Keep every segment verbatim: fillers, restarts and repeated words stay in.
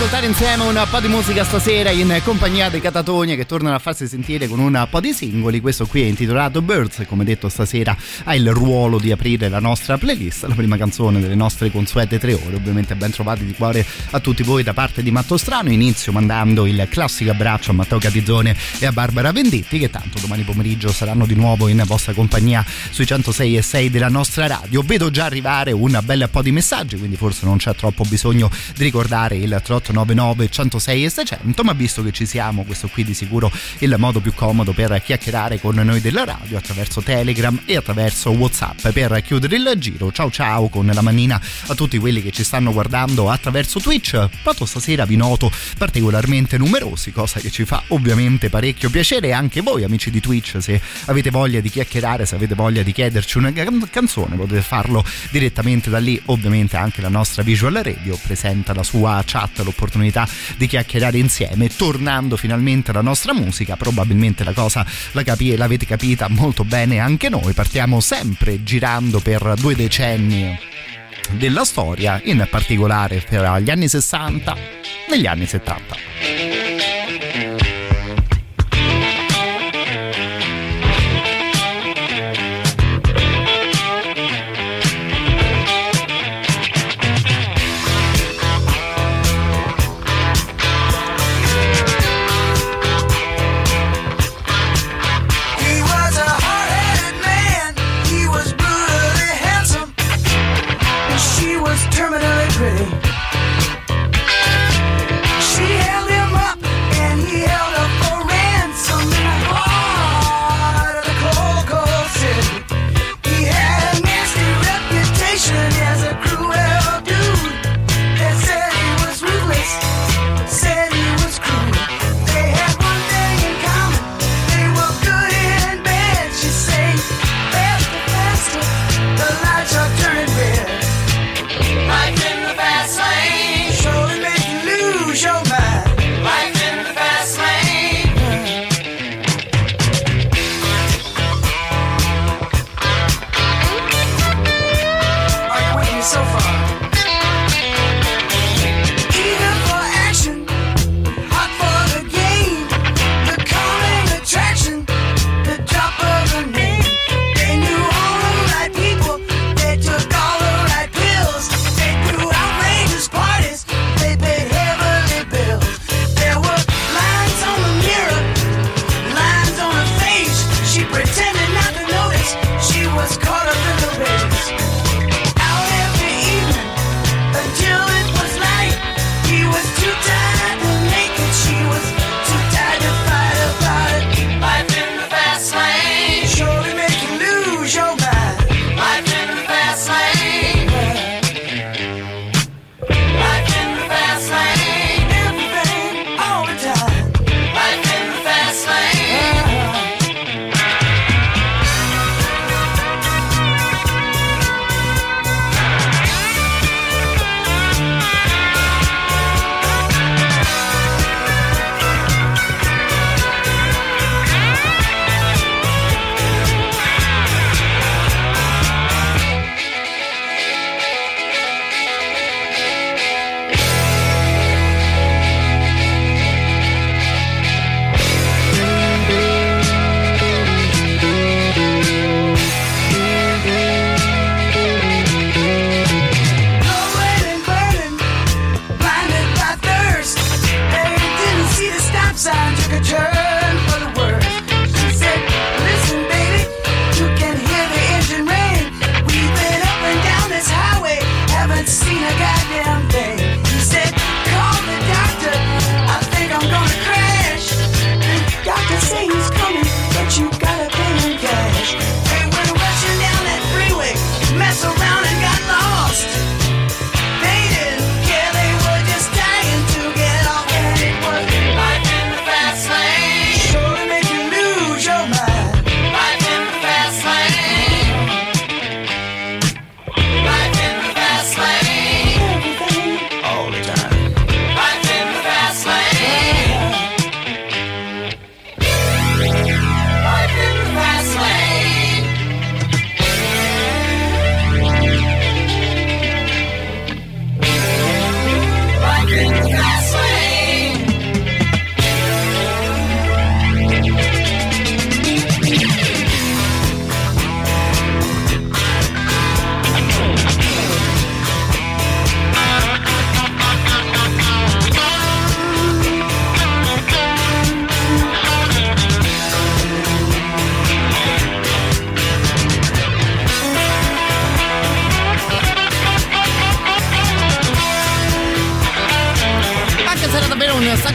Ascoltare insieme un po' di musica stasera in compagnia dei Catatonia, che tornano a farsi sentire con un po' di singoli. Questo qui è intitolato Birds, come detto stasera ha il ruolo di aprire la nostra playlist, la prima canzone delle nostre consuete tre ore. Ovviamente ben trovati di cuore a tutti voi da parte di Matto Strano. Inizio mandando il classico abbraccio a Matteo Catizone e a Barbara Venditti, che tanto domani pomeriggio saranno di nuovo in vostra compagnia sui centosei e sei della nostra radio. Vedo già arrivare un bel po' di messaggi, quindi forse non c'è troppo bisogno di ricordare il trotto novantanove centosei e seicento, ma visto che ci siamo, questo qui di sicuro il modo più comodo per chiacchierare con noi della radio, attraverso Telegram e attraverso WhatsApp, per chiudere il giro. Ciao ciao con la manina a tutti quelli che ci stanno guardando attraverso Twitch. Proprio stasera vi noto particolarmente numerosi, cosa che ci fa ovviamente parecchio piacere. Anche voi amici di Twitch, se avete voglia di chiacchierare, se avete voglia di chiederci una canzone, potete farlo direttamente da lì. Ovviamente anche la nostra Visual Radio presenta la sua chat, opportunità di chiacchierare insieme. Tornando finalmente alla nostra musica, probabilmente la cosa la capi- l'avete capita molto bene anche noi. Partiamo sempre girando per due decenni della storia, in particolare per gli anni sessanta, negli anni settanta. Terminally pretty. She held him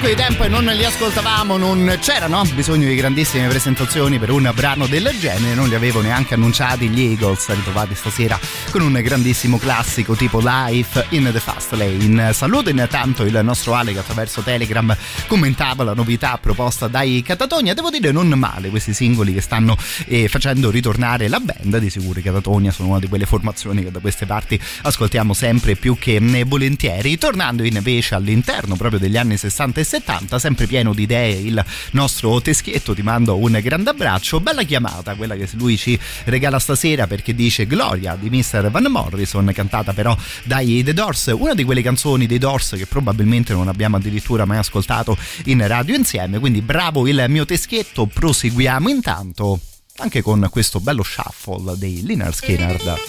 sacco di tempo e non li ascoltavamo, non c'era no? bisogno di grandissime presentazioni per un brano del genere, non li avevo neanche annunciati gli Eagles, ritrovati stasera con un grandissimo classico tipo Life in the Fast Lane. Saluto intanto il nostro Ale che attraverso Telegram commentava la novità proposta dai Catatonia. Devo dire non male questi singoli che stanno eh, facendo ritornare la band, di sicuro i Catatonia sono una di quelle formazioni che da queste parti ascoltiamo sempre più che volentieri. Tornando invece all'interno proprio degli anni sessanta e settanta, sempre pieno di idee il nostro Teschietto, ti mando un grande abbraccio. Bella chiamata quella che lui ci regala stasera, perché dice Gloria di mister Van Morrison, cantata però dai The Doors, una di quelle canzoni dei Doors che probabilmente non abbiamo addirittura mai ascoltato in radio insieme, quindi bravo il mio Teschietto. Proseguiamo intanto anche con questo bello shuffle dei Lynyrd Skynyrd.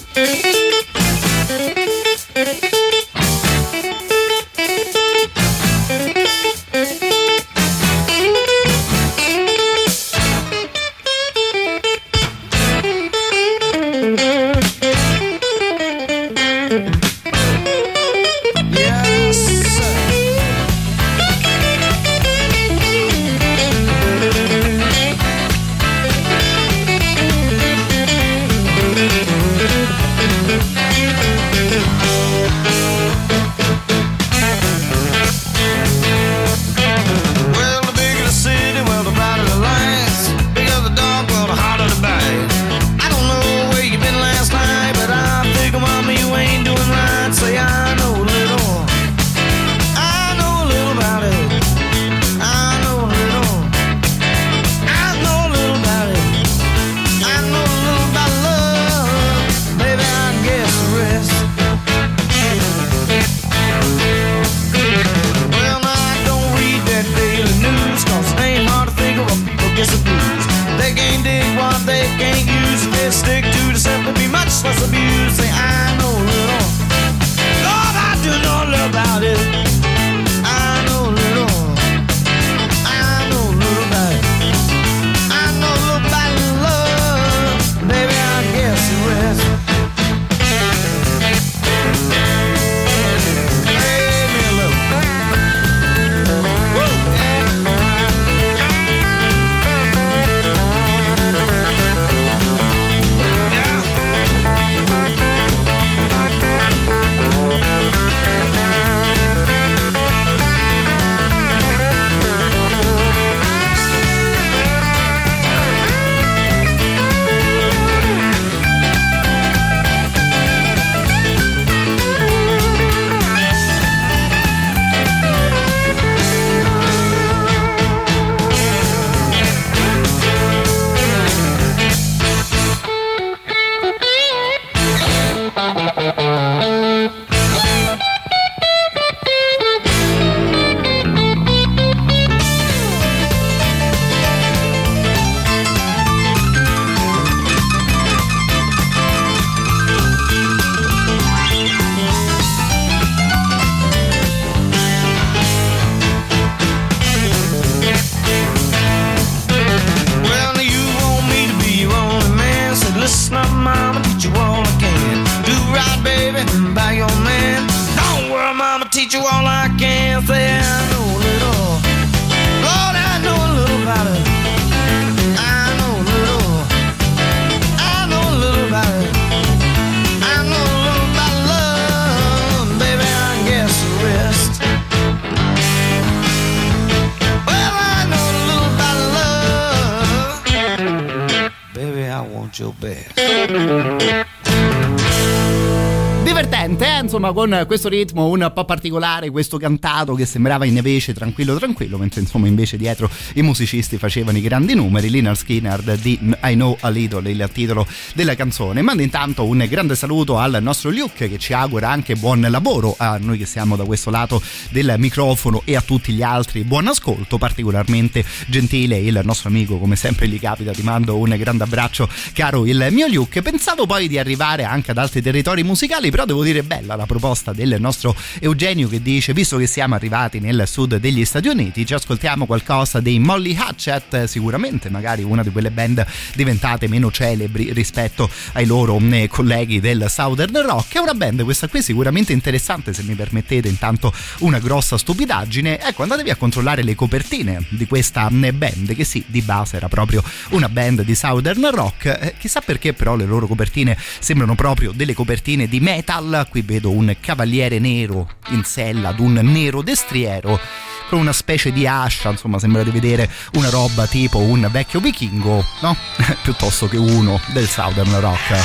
Insomma, con questo ritmo un po' particolare, questo cantato che sembrava invece tranquillo tranquillo, mentre insomma invece dietro i musicisti facevano i grandi numeri. Lynyrd Skynyrd di I Know a Little, il titolo della canzone. Mando intanto un grande saluto al nostro Luke che ci augura anche buon lavoro a noi che siamo da questo lato del microfono e a tutti gli altri buon ascolto. Particolarmente gentile il nostro amico, come sempre gli capita, ti mando un grande abbraccio caro il mio Luke. Pensavo poi di arrivare anche ad altri territori musicali, però devo dire bella la proposta del nostro Eugenio, che dice: visto che siamo arrivati nel sud degli Stati Uniti, ci ascoltiamo qualcosa dei Molly Hatchet, sicuramente magari una di quelle band diventate meno celebri rispetto ai loro colleghi del Southern Rock. È una band, questa qui, sicuramente interessante. Se mi permettete intanto una grossa stupidaggine, ecco, andatevi a controllare le copertine di questa band, che sì, di base era proprio una band di Southern Rock, chissà perché però le loro copertine sembrano proprio delle copertine di metal. Qui vedo un cavaliere nero in sella ad un nero destriero con una specie di ascia, insomma sembra di vedere una roba tipo un vecchio vichingo, no? Piuttosto che uno del Southern Rock.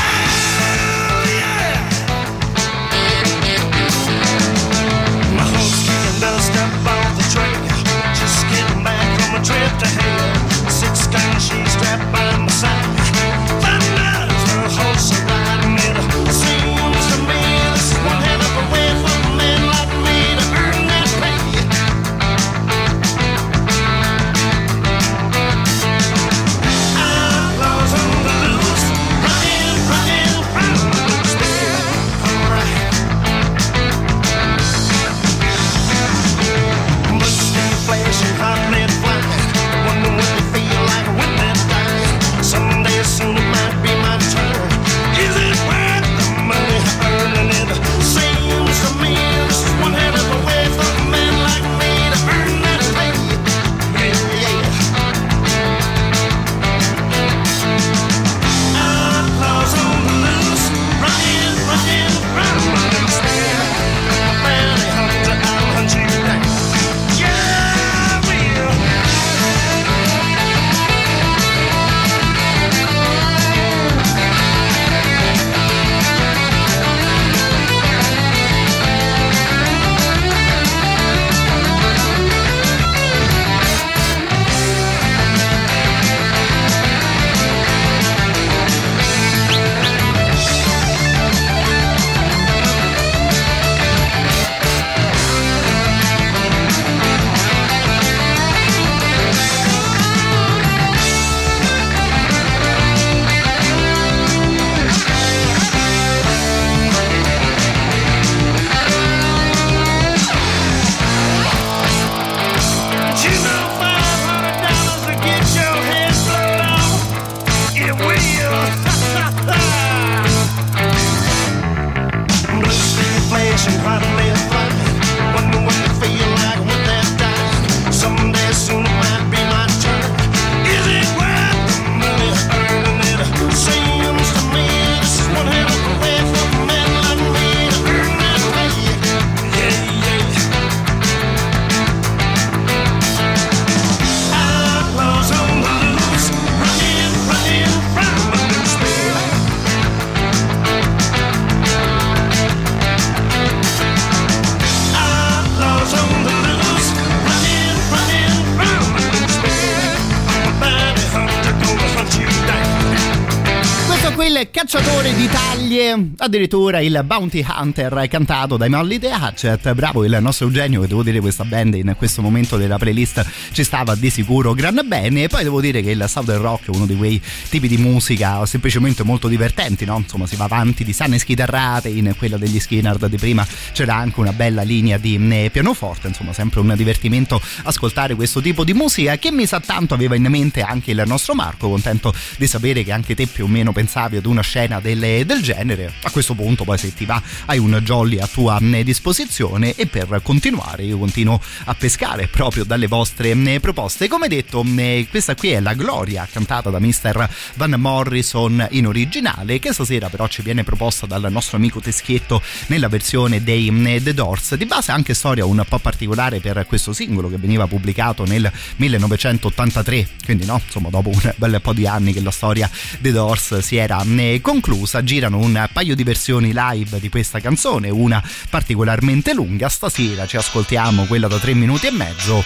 Addirittura il Bounty Hunter cantato dai Molly Hatchet. Bravo il nostro Eugenio, che devo dire questa band in questo momento della playlist ci stava di sicuro gran bene. E poi devo dire che il Southern Rock è uno di quei tipi di musica semplicemente molto divertenti, no? Insomma, si va avanti di sane schitarrate. In quella degli Skynyrd di prima c'era anche una bella linea di pianoforte, insomma sempre un divertimento ascoltare questo tipo di musica, che mi sa tanto aveva in mente anche il nostro Marco. Contento di sapere che anche te più o meno pensavi ad una scena del, del genere. A questo punto poi, se ti va, hai un jolly a tua disposizione, e per continuare io continuo a pescare proprio dalle vostre proposte. Come detto, questa qui è la Gloria cantata da mister Van Morrison in originale, che stasera però ci viene proposta dal nostro amico Teschietto nella versione dei The Doors. Di base anche storia un po' particolare per questo singolo, che veniva pubblicato nel millenovecentottantatré, quindi no, insomma dopo un bel po' di anni che la storia The Doors si era conclusa. Girano un paio di versioni live di questa canzone, una particolarmente lunga. Stasera ci ascoltiamo quella da tre minuti e mezzo,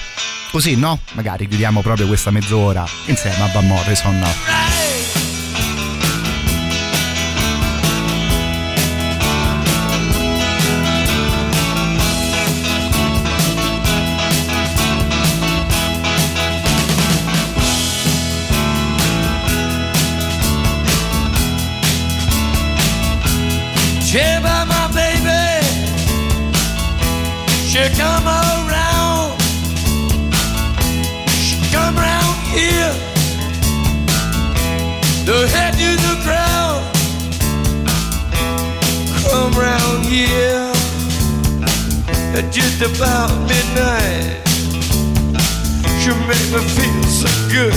così no? Magari chiudiamo proprio questa mezz'ora insieme a Van Morrison. Yeah, but my baby she come around, she come round here, the head to the ground, come round here, at just about midnight, she make me feel so good,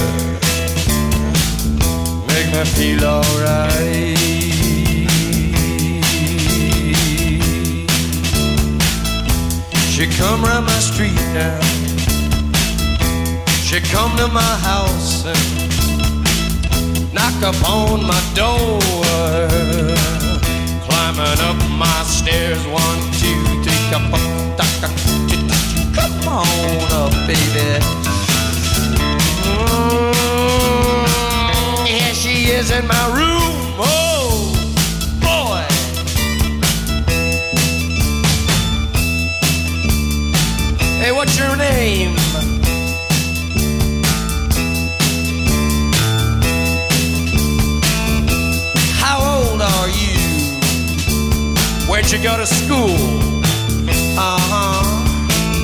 make me feel alright. She come round my street now, she come to my house and knock upon my door, climbing up my stairs, one, two, three, come on up, baby. Mm, here she is in my room, oh boy. Hey, what's your name? How old are you? Where'd you go to school? Uh-huh,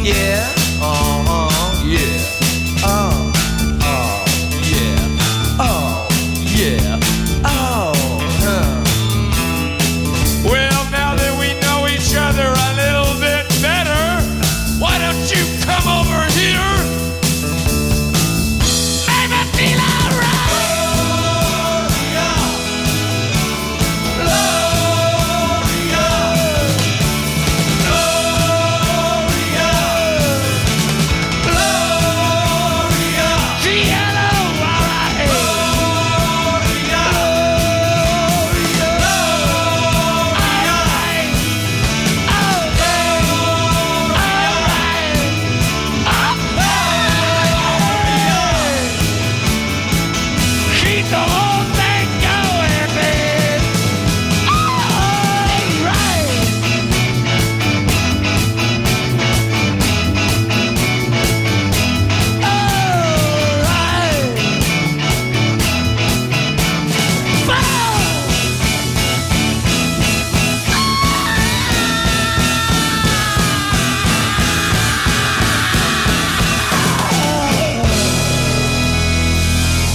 yeah, uh-huh, yeah, uh, uh, yeah, oh, yeah, oh, huh. Well, now that we know each other a little bit better, why don't you come over here? Make me feel alright. Gloria, Gloria, Gloria, Gloria, G L O R I A, Gloria, Gloria, Gloria, alright. Keep the whole thing going, babe. All right. All right. Four.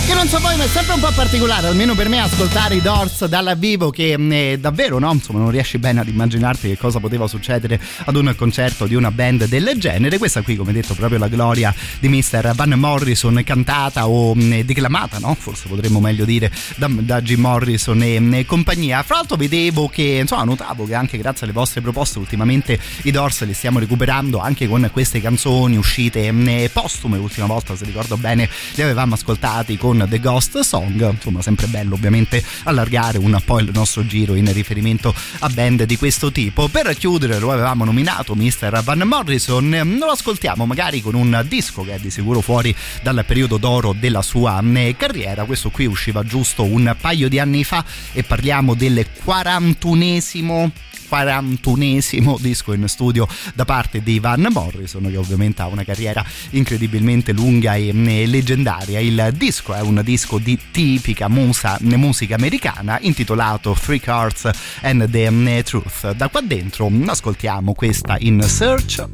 Che non so voi, ma è sempre un po' particolare, almeno per me, ascoltare i Doors dal vivo, che mh, eh, davvero, no? Insomma, non riesci bene ad immaginarti che cosa poteva succedere ad un concerto di una band del genere. Questa qui, come detto, proprio la gloria di mister Van Morrison, cantata o mh, eh, declamata, no? Forse potremmo meglio dire da, da Jim Morrison e mh, eh, compagnia. Fra l'altro vedevo che, insomma, notavo che anche grazie alle vostre proposte ultimamente i Doors li stiamo recuperando anche con queste canzoni uscite mh, eh, postume. L'ultima volta, se ricordo bene, li avevamo ascoltati con The Ghost Song. Insomma, sempre bello ovviamente allargare un po' il nostro giro in riferimento a band di questo tipo. Per chiudere, lo avevamo nominato mister Van Morrison, lo ascoltiamo magari con un disco che è di sicuro fuori dal periodo d'oro della sua eh, carriera. Questo qui usciva giusto un paio di anni fa e parliamo del quarantunesimo quarantunesimo disco in studio da parte di Van Morrison, che ovviamente ha una carriera incredibilmente lunga e leggendaria. Il disco è un disco di tipica musa, musica americana, intitolato Three Cards and the Truth. Da qua dentro ascoltiamo questa, In Search of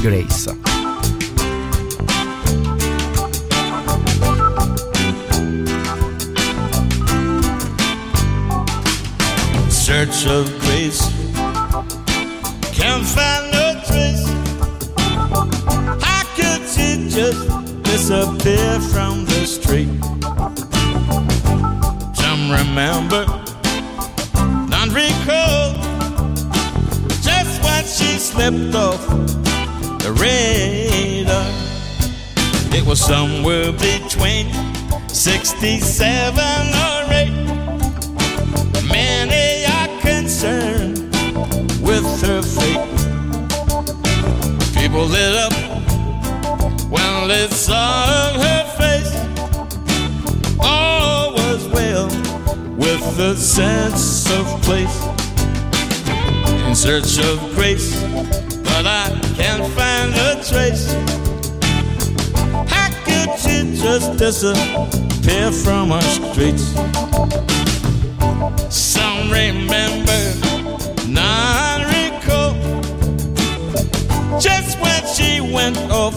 Grace. Search of grace, can't find no trace. How could you just disappear from the street? Some remember, none recall, just when she slipped off the radar. It was somewhere between sixty-seven or eight. Many concerned with her fate. People lit up when they saw her face. All was well with a sense of place. In search of grace, but I can't find a trace. How could she just disappear from our streets? Some remember, none recall, went off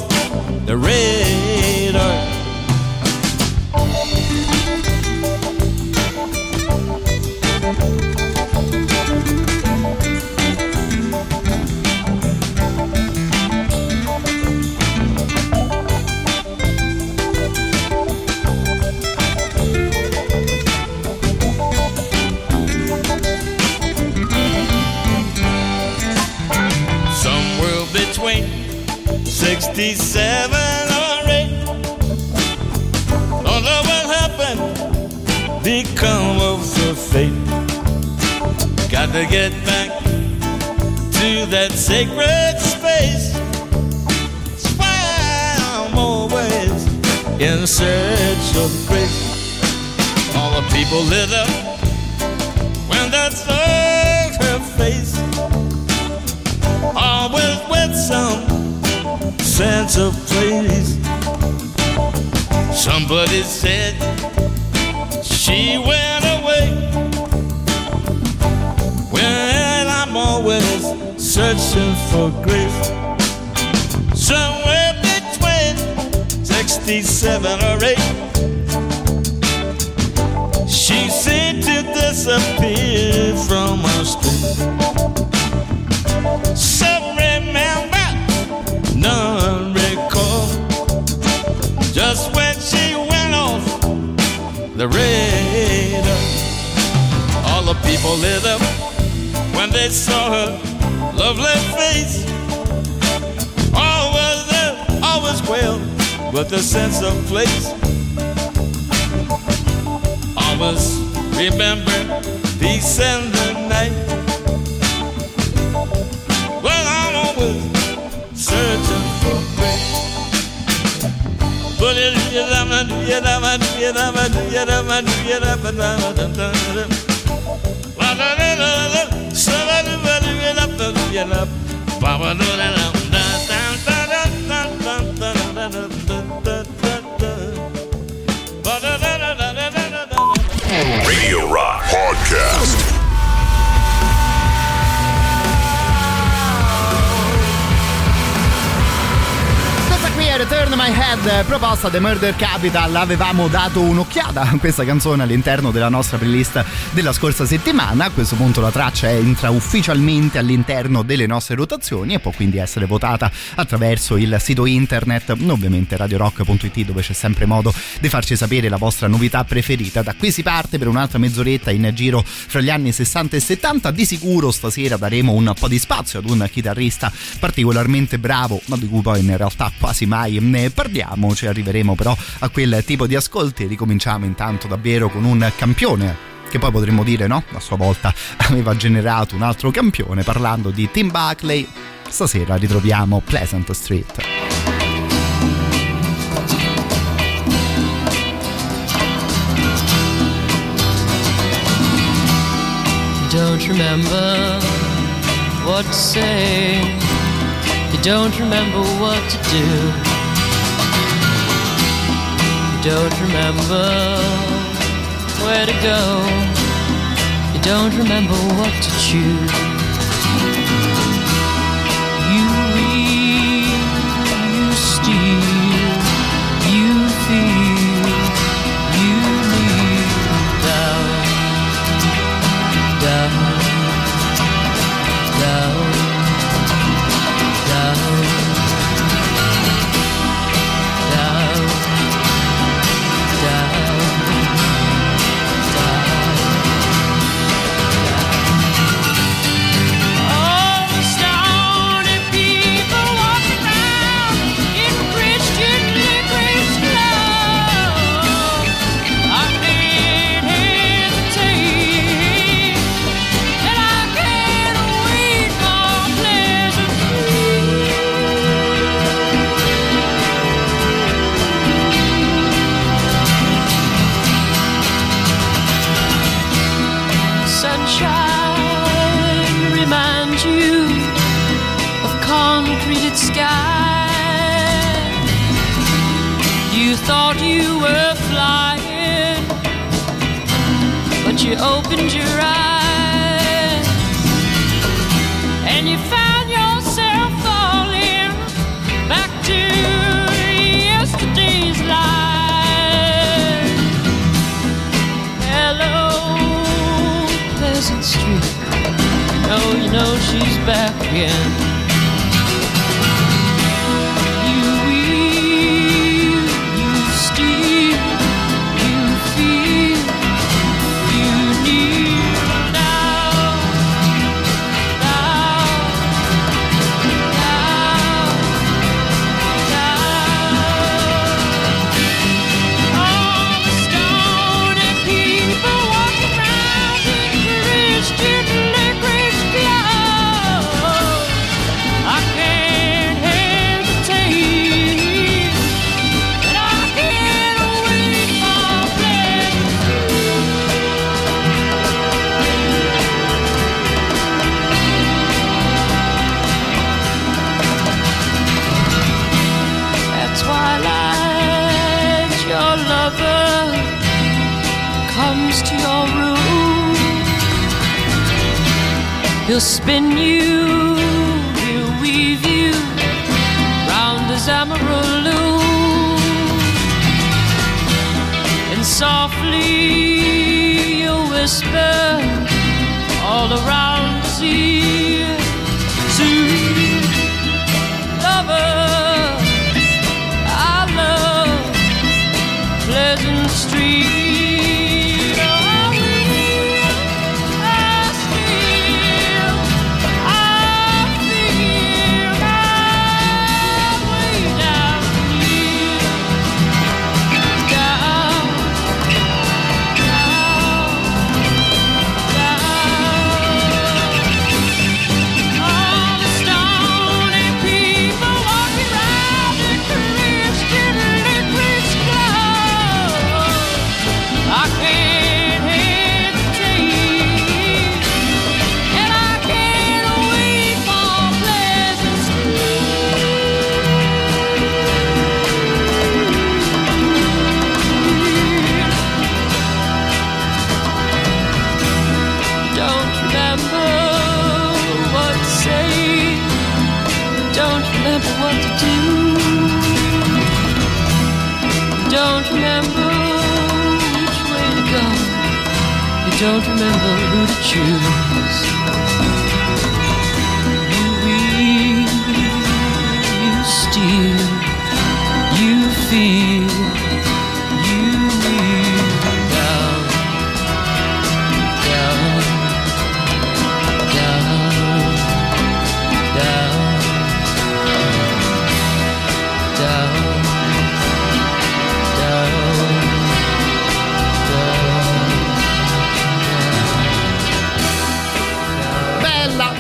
the radar. sixty-seven or eight, don't know what happened, become of the fate. Got to get back to that sacred space, that's why I'm always in search of grace. All the people lit up when I saw her face, always with some sense of place. Somebody said she went away. Well, I'm always searching for grace. Somewhere between sixty-seven or eight, she seemed to disappear from our street. Some remember, none recall, just when she went off the radar. All the people lit up when they saw her lovely face. All was there, all was well, but the sense of place. Always remember peace and the night. Well, I'm always searching for grace. Radio Rock Podcast. Turn My Head, proposta The Murder Capital. Avevamo dato un'occhiata a questa canzone all'interno della nostra playlist della scorsa settimana. A questo punto la traccia entra ufficialmente all'interno delle nostre rotazioni e può quindi essere votata attraverso il sito internet, ovviamente radio rock punto it, dove c'è sempre modo di farci sapere la vostra novità preferita. Da qui si parte per un'altra mezz'oretta in giro fra gli anni sessanta e settanta. Di sicuro stasera daremo un po' di spazio ad un chitarrista particolarmente bravo, ma di cui poi in realtà quasi mai ne parliamo. Ci arriveremo però a quel tipo di ascolti. Ricominciamo intanto davvero con un campione che poi potremmo dire, no, a sua volta aveva generato un altro campione, parlando di Tim Buckley. Stasera ritroviamo Pleasant Street. Don't remember what to say, you don't remember what to do, you don't remember where to go, you don't remember what to choose. You read, you steal, you feel, you leave down, down, down, down. Thought you were flying, but you opened your eyes and you found yourself falling back back in. You weave, you steal, you feel, you need now, now, now, now. All the stony people walk around in Christian. He'll spin you, he'll weave you round his Amaryllis, and softly you'll whisper all around his ear, sweet lover, our love, pleasant street. Don't remember who to choose. You weave, you steal, you feel, you weave down, down, down, down, down, down, down.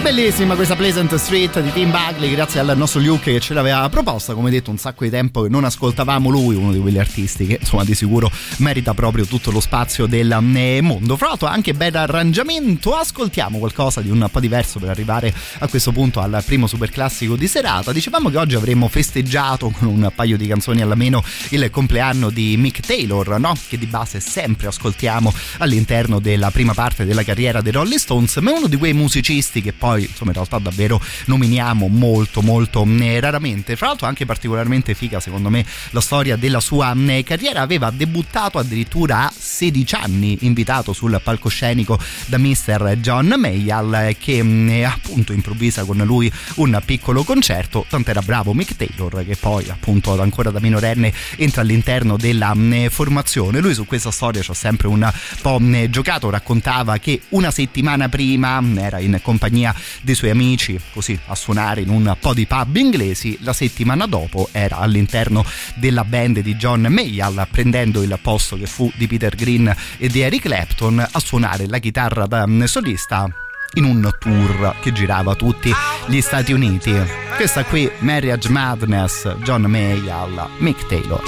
Bellissima questa Pleasant Street di Tim Buckley, grazie al nostro Luke che ce l'aveva proposta. Come detto, un sacco di tempo che non ascoltavamo lui, uno di quegli artisti che insomma di sicuro merita proprio tutto lo spazio del mondo. Fra l'altro anche bel arrangiamento, ascoltiamo qualcosa di un po' diverso per arrivare a questo punto al primo superclassico di serata. Dicevamo che oggi avremmo festeggiato con un paio di canzoni almeno il compleanno di Mick Taylor, no? Che di base sempre ascoltiamo all'interno della prima parte della carriera dei Rolling Stones, ma è uno di quei musicisti che poi insomma in realtà davvero nominiamo molto molto raramente. Fra l'altro anche particolarmente figa secondo me la storia della sua carriera. Aveva debuttato addirittura a sedici anni, invitato sul palcoscenico da mister John Mayall, che appunto improvvisa con lui un piccolo concerto. Tant'era bravo Mick Taylor che poi appunto ancora da minorenne entra all'interno della formazione. Lui su questa storia ci ha sempre un po' giocato, raccontava che una settimana prima era in compagnia dei suoi amici così a suonare in un po' di pub inglesi, la settimana dopo era all'interno della band di John Mayall prendendo il posto che fu di Peter Green e di Eric Clapton a suonare la chitarra da solista in un tour che girava tutti gli Stati Uniti. Questa qui Marriage Madness, John Mayall, Mick Taylor.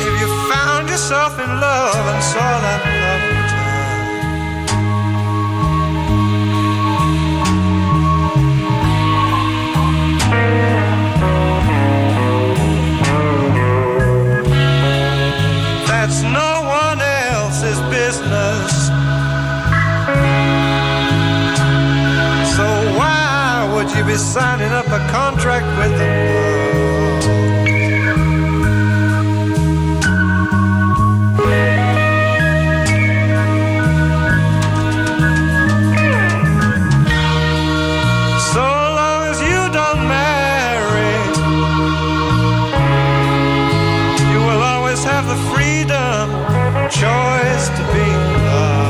If you found yourself in love and saw that love that's no one else's business, so why would you be signing up a contract with the world? So choice to be loved.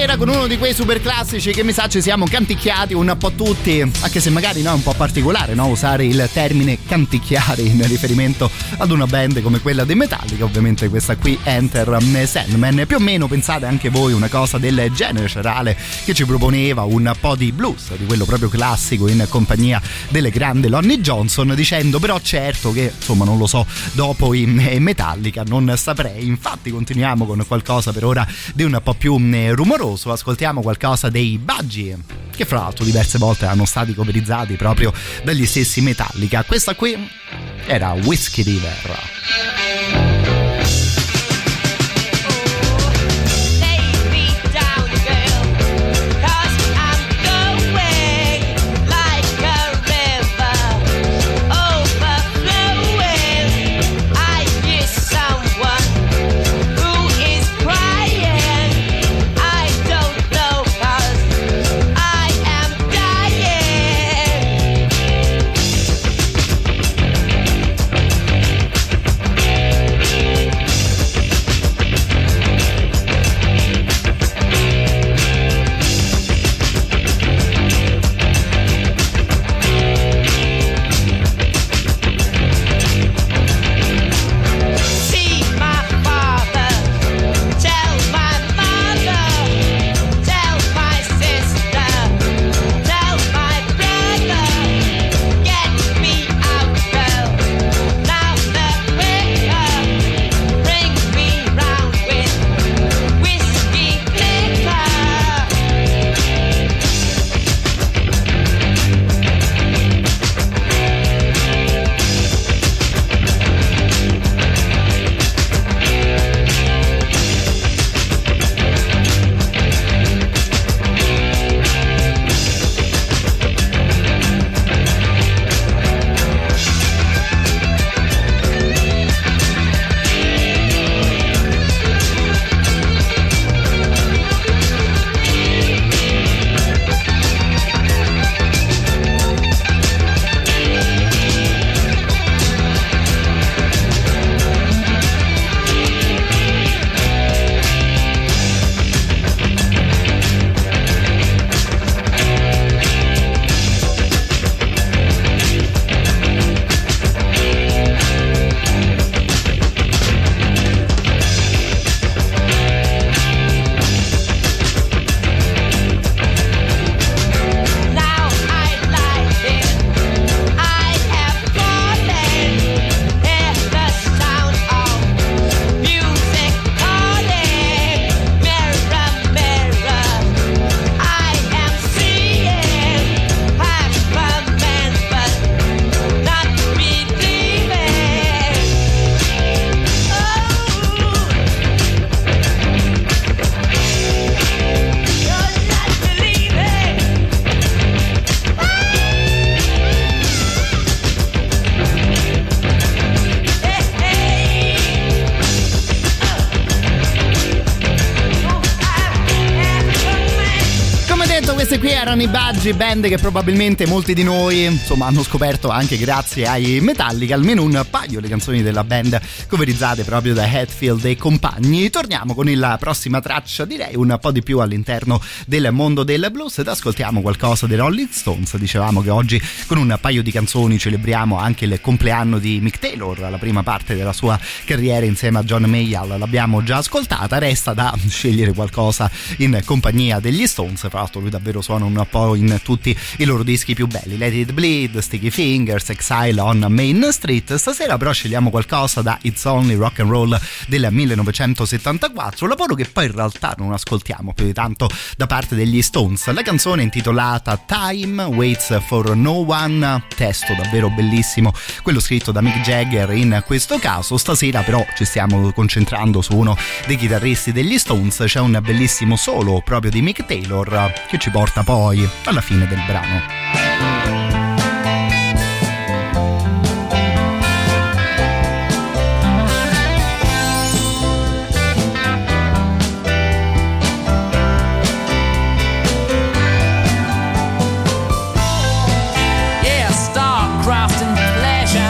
stasera con uno di quei super classici che mi sa ci siamo canticchiati un po' tutti, anche se magari no, è un po' particolare, no, usare il termine canticchiare in riferimento ad una band come quella dei Metallica. Ovviamente questa qui, Enter Sandman. Più o meno pensate anche voi una cosa del genere, Cerale, che ci proponeva un po' di blues, di quello proprio classico, in compagnia delle grandi Lonnie Johnson, dicendo però certo che, insomma, non lo so, dopo in Metallica non saprei. Infatti continuiamo con qualcosa per ora di un po' più rumoroso, ascoltiamo qualcosa dei Budgie, che fra l'altro diverse volte erano stati coverizzati proprio dagli stessi Metallica. Questa qui era Whiskey River. I Budgie, band che probabilmente molti di noi, insomma, hanno scoperto anche grazie ai Metallica, almeno un paio le canzoni della band coverizzate proprio da Hetfield e compagni. Torniamo con la prossima traccia, direi un po' di più all'interno del mondo del blues, ed ascoltiamo qualcosa dei Rolling Stones. Dicevamo che oggi con un paio di canzoni celebriamo anche il compleanno di Mick Taylor, la prima parte della sua carriera insieme a John Mayall l'abbiamo già ascoltata, resta da scegliere qualcosa in compagnia degli Stones. Fra l'altro lui davvero suona un po' in tutti i loro dischi più belli, Let It Bleed, Sticky Fingers, Exile on Main Street. Stasera però scegliamo qualcosa da It's Only Rock and Roll del millenovecentosettantaquattro, un lavoro che poi in realtà non ascoltiamo più di tanto da parte degli Stones. La canzone è intitolata Time Waits for No One, testo davvero bellissimo, quello scritto da Mick Jagger in questo caso. Stasera però ci stiamo concentrando su uno dei chitarristi degli Stones, c'è un bellissimo solo proprio di Mick Taylor che ci porta poi alla fine del brano. Satan and legend.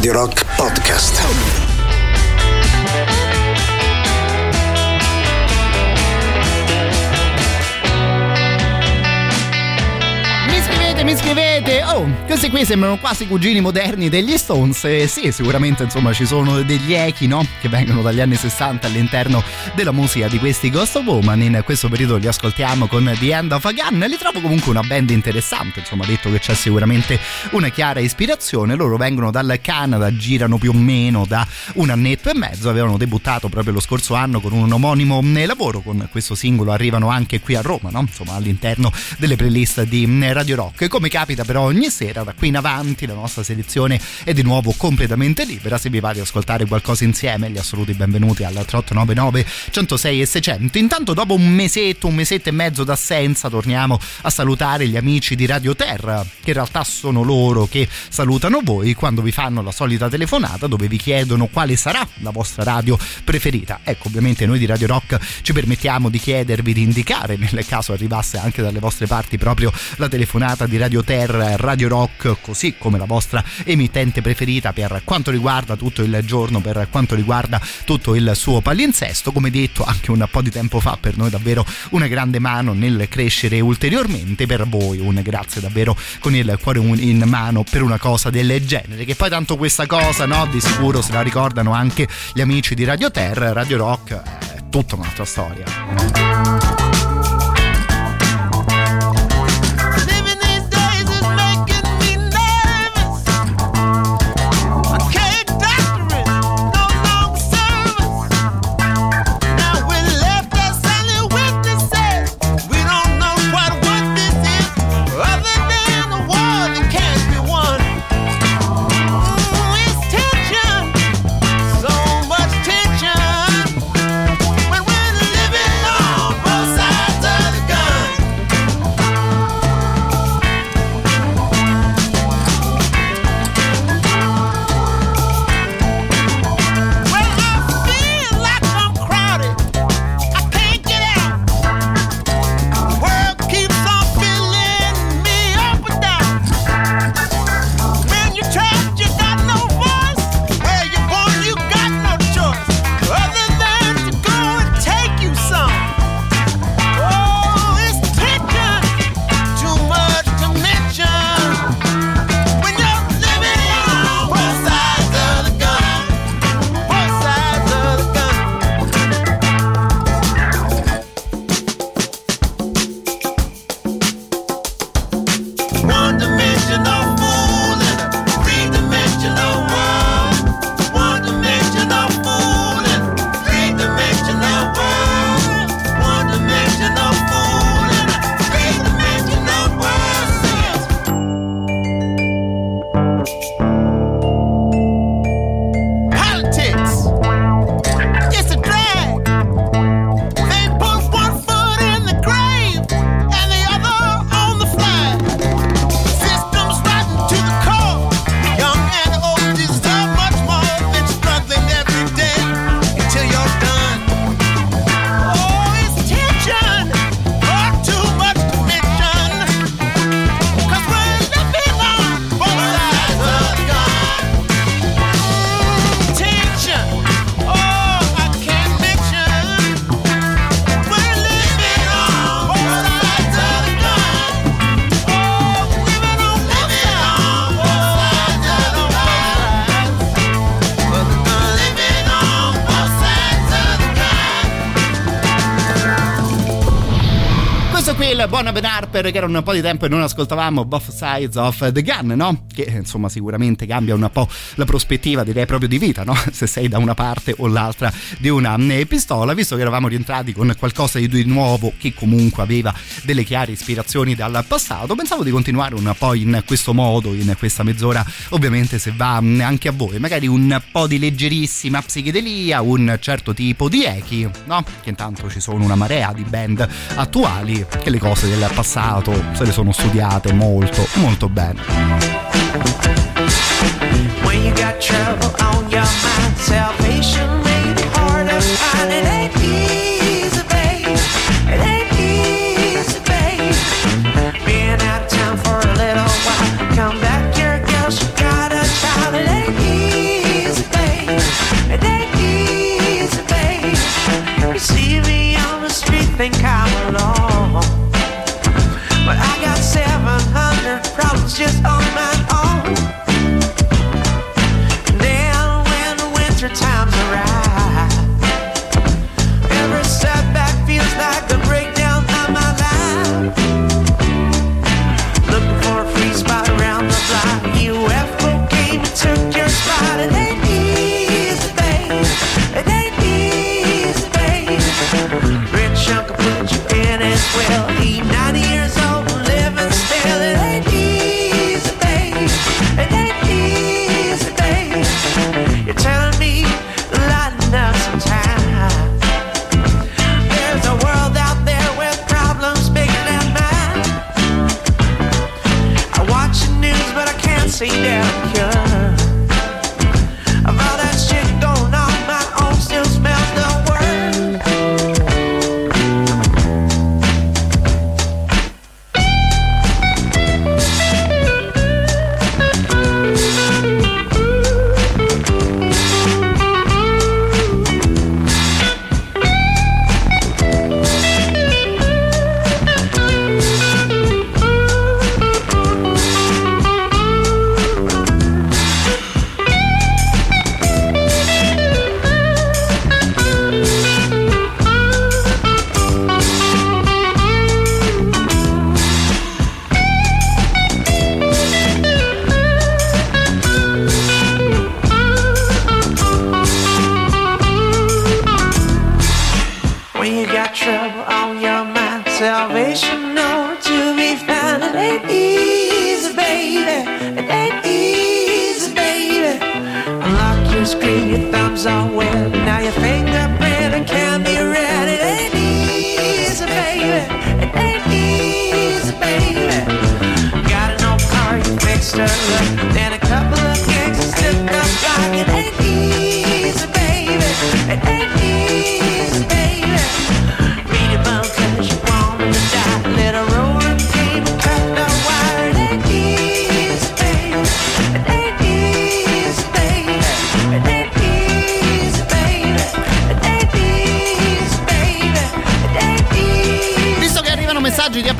Radio Rock Podcast. Mi scrivete, mi scrivete. Oh, questi qui sembrano quasi cugini moderni degli Stones. Eh, sì, sicuramente, insomma, ci sono degli echi, no? Che vengono dagli anni sessanta all'interno della musica di questi Ghost of Woman. In questo periodo li ascoltiamo con The End of a Gun. Li trovo comunque una band interessante, insomma, detto che c'è sicuramente una chiara ispirazione. Loro vengono dal Canada, girano più o meno da un annetto e mezzo, avevano debuttato proprio lo scorso anno con un omonimo lavoro. Con questo singolo arrivano anche qui a Roma, no? Insomma, all'interno delle playlist di Radio Rock. Come capita però ogni sera, da qui in avanti la nostra selezione è di nuovo completamente libera. Se vi va di ascoltare qualcosa insieme, gli assoluti benvenuti al tre otto nove nove centosei e seicento. Intanto dopo un mesetto, un mesetto e mezzo d'assenza, torniamo a salutare gli amici di Radio Terra, che in realtà sono loro che salutano voi quando vi fanno la solita telefonata dove vi chiedono quale sarà la vostra radio preferita. Ecco, ovviamente noi di Radio Rock ci permettiamo di chiedervi di indicare, nel caso arrivasse anche dalle vostre parti proprio la telefonata di Radio Terra, Radio Rock, così come la vostra emittente preferita per quanto riguarda tutto il giorno, per quanto riguarda tutto il suo palinsesto. Come detto anche un po' di tempo fa, per noi davvero una grande mano nel crescere ulteriormente. Per voi un grazie davvero con il cuore in mano per una cosa del genere, che poi tanto questa cosa, no, di sicuro se la ricordano anche gli amici di Radio Terra. Radio Rock è tutta un'altra storia. Buona Ben Harper, che era un po' di tempo e non ascoltavamo Both Sides of the Gun, no? Che insomma sicuramente cambia un po' la prospettiva, direi proprio di vita, no? Se sei da una parte o l'altra di una pistola. Visto che eravamo rientrati con qualcosa di nuovo che comunque aveva delle chiare ispirazioni dal passato, pensavo di continuare un po' in questo modo in questa mezz'ora. Ovviamente se va anche a voi magari un po' di leggerissima psichedelia, un certo tipo di echi, no? Che intanto ci sono una marea di band attuali che le cose del passato se le sono studiate molto molto bene. Come back, your girl, she got a child. It ain't easy.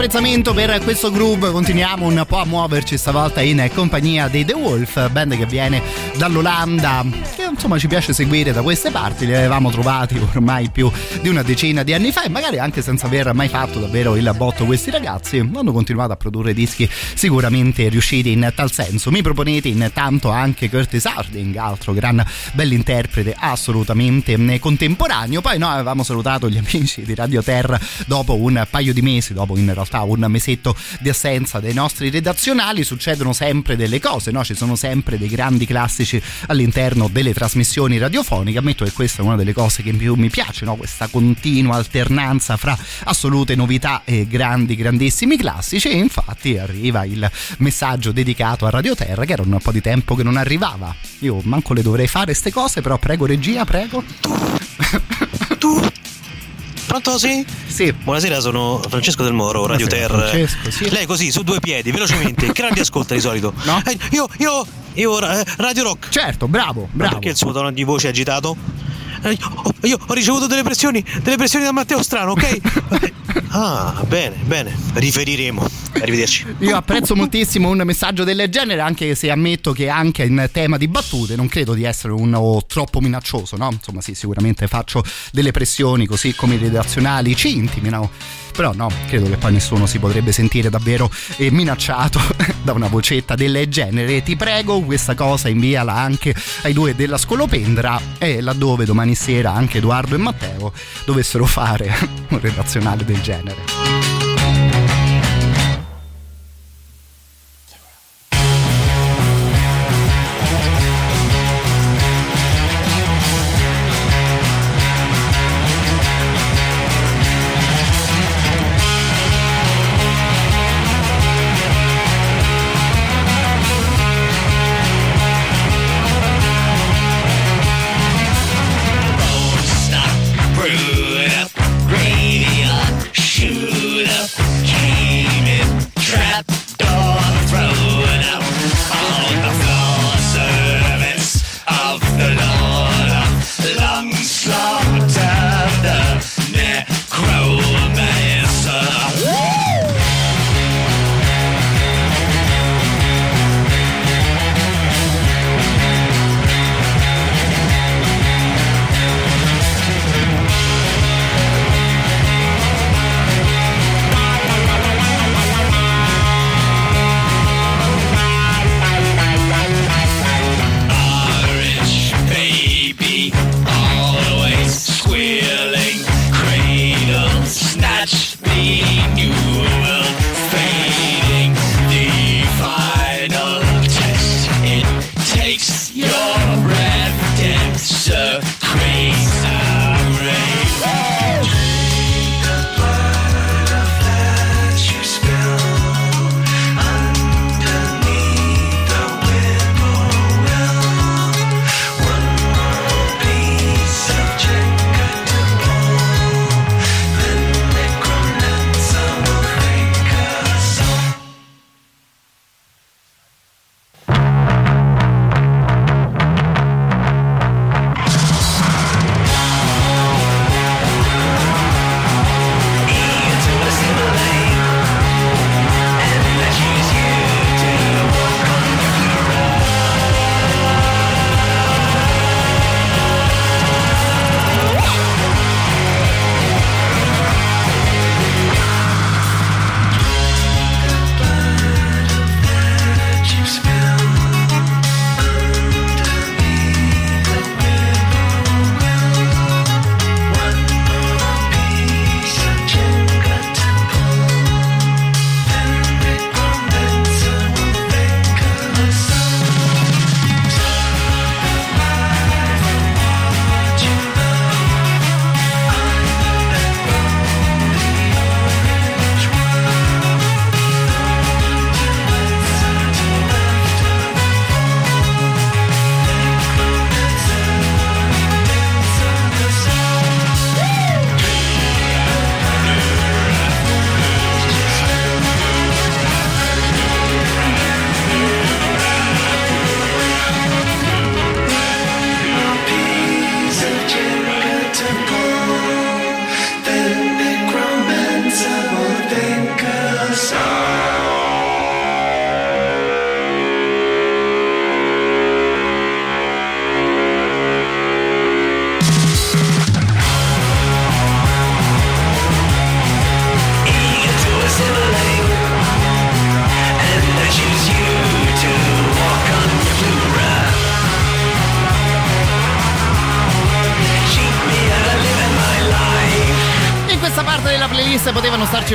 Per questo groove continuiamo un po' a muoverci, stavolta in compagnia dei The Wolf, band che viene dall'Olanda, che insomma ci piace seguire da queste parti. Li avevamo trovati ormai più di una decina di anni fa e magari anche senza aver mai fatto davvero il botto. Questi ragazzi hanno continuato a produrre dischi sicuramente riusciti in tal senso. Mi proponete intanto anche Curtis Harding, altro gran bell'interprete assolutamente contemporaneo. Poi noi avevamo salutato gli amici di Radio Terra dopo un paio di mesi, dopo in realtà un mesetto di assenza dai nostri redazionali. Succedono sempre delle cose, no? Ci sono sempre dei grandi classici all'interno delle trasmissioni radiofoniche. Ammetto che questa è una delle cose che più mi piace, no? Questa continua alternanza fra assolute novità e grandi, grandissimi classici. E infatti arriva il messaggio dedicato a Radio Terra, che era un po' di tempo che non arrivava. Io manco le dovrei fare ste cose, però prego regia, prego. Tu, tu. Pronto? Sì? Sì. Buonasera, sono Francesco Del Moro, Radio Terra. Francesco, sì. Lei così, su due piedi, velocemente. Che radio ascolta di solito? No? Eh, io, io, io, eh, Radio Rock. Certo, bravo, bravo. Perché il suo tono di voce è agitato? Eh, io, io ho ricevuto delle pressioni, delle pressioni da Matteo Strano, ok? Ah, bene, bene. Riferiremo. Arrivederci. Io apprezzo moltissimo un messaggio del genere, anche se ammetto che anche in tema di battute non credo di essere uno troppo minaccioso, no? Insomma, sì, sicuramente faccio delle pressioni così come i redazionali ci intimino, però no, credo che poi nessuno si potrebbe sentire davvero eh, minacciato da una vocetta del genere. Ti prego, questa cosa inviala anche ai due della Scolopendra, e laddove domani sera anche Edoardo e Matteo dovessero fare un redazionale del genere. Graveyard, shoot Your redemption creates a rain.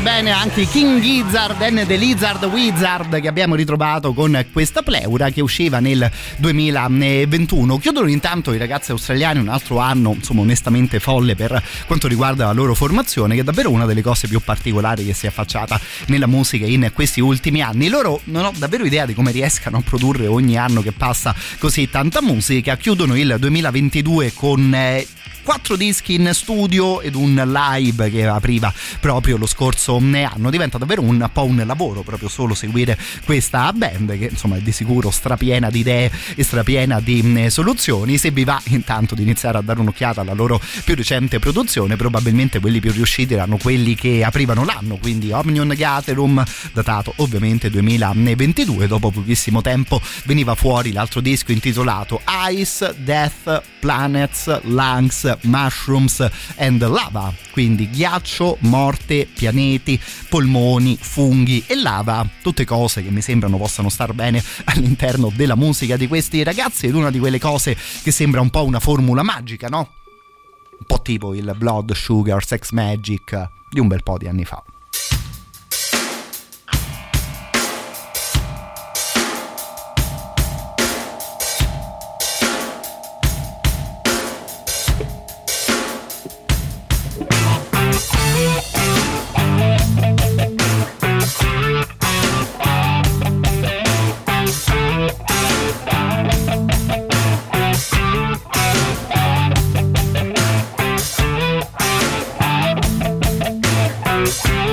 Bene anche i King Gizzard and the Lizard Wizard, che abbiamo ritrovato con questa pleura che usciva nel duemilaventuno. Chiudono intanto i ragazzi australiani un altro anno insomma onestamente folle per quanto riguarda la loro formazione, che è davvero una delle cose più particolari che si è affacciata nella musica in questi ultimi anni. Loro non ho davvero idea di come riescano a produrre ogni anno che passa così tanta musica. Chiudono il duemilaventidue con eh, quattro dischi in studio ed un live che apriva proprio lo scorso anno. Diventa davvero un po' un lavoro proprio solo seguire questa band, che insomma è di sicuro strapiena di idee e strapiena di soluzioni. Se vi va intanto di iniziare a dare un'occhiata alla loro più recente produzione, probabilmente quelli più riusciti erano quelli che aprivano l'anno, quindi Omnium Gatherum, datato ovviamente duemilaventidue. Dopo pochissimo tempo veniva fuori l'altro disco intitolato Ice, Death, Planets, Lungs, Mushrooms and Lava, quindi ghiaccio, morte, pianeti, polmoni, funghi e lava, tutte cose che mi sembrano possano star bene all'interno della musica di questi ragazzi. Ed una di quelle cose che sembra un po' una formula magica, no? Un po' tipo il Blood Sugar Sex Magic di un bel po' di anni fa. We'll be right back.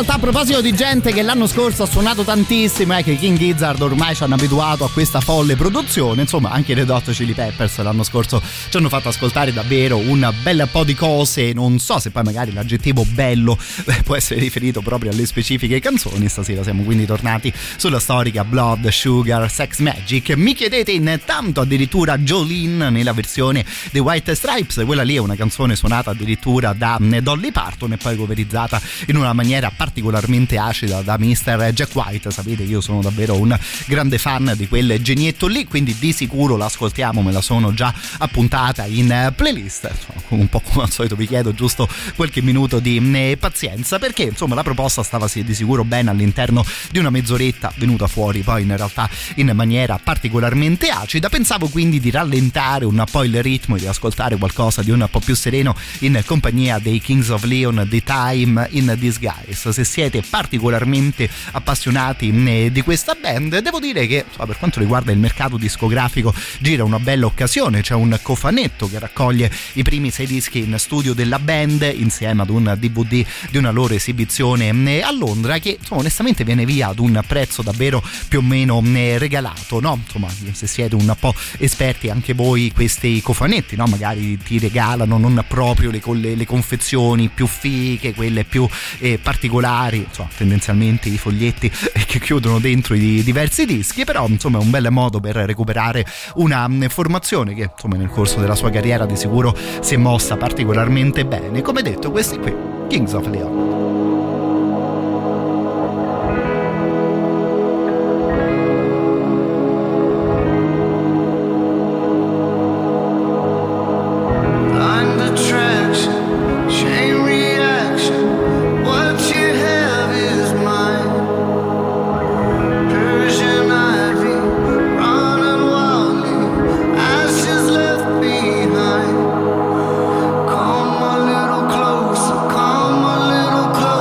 realtà, a proposito di gente che l'anno scorso ha suonato tantissimo, è che i King Gizzard ormai ci hanno abituato a questa folle produzione. Insomma, anche i Red Hot Chili Peppers l'anno scorso ci hanno fatto ascoltare davvero un bel po' di cose. Non so se poi magari l'aggettivo bello può essere riferito proprio alle specifiche canzoni. Stasera siamo quindi tornati sulla storica Blood Sugar Sex Magic. Mi chiedete intanto addirittura Jolene nella versione dei White Stripes. Quella lì è una canzone suonata addirittura da Dolly Parton e poi coverizzata in una maniera particolarmente acida da mister Jack White. Sapete che io sono davvero un grande fan di quel genietto lì, quindi di sicuro l'ascoltiamo, me la sono già appuntata in playlist. Un po' come al solito vi chiedo giusto qualche minuto di pazienza, perché insomma la proposta stava di sicuro bene all'interno di una mezz'oretta venuta fuori poi in realtà in maniera particolarmente acida. Pensavo quindi di rallentare un po' il ritmo e di ascoltare qualcosa di un po' più sereno in compagnia dei Kings of Leon, di Time in Disguise. Se siete particolarmente appassionati di questa band, devo dire che per quanto riguarda il mercato discografico gira una bella occasione. C'è un cofanetto che raccoglie i primi sei dischi in studio della band insieme ad un D V D di una loro esibizione a Londra, che insomma, onestamente viene via ad un prezzo davvero più o meno regalato, no? Insomma, se siete un po' esperti anche voi, questi cofanetti, no? Magari ti regalano non proprio le, le, le confezioni più fiche, quelle più eh, particolari, insomma, tendenzialmente i foglietti che chiudono dentro i diversi dischi, però insomma è un bel modo per recuperare una formazione che insomma nel corso della sua carriera di sicuro si è mossa particolarmente bene. Come detto, questi qui, Kings of Leon. Come a little closer, come a little closer.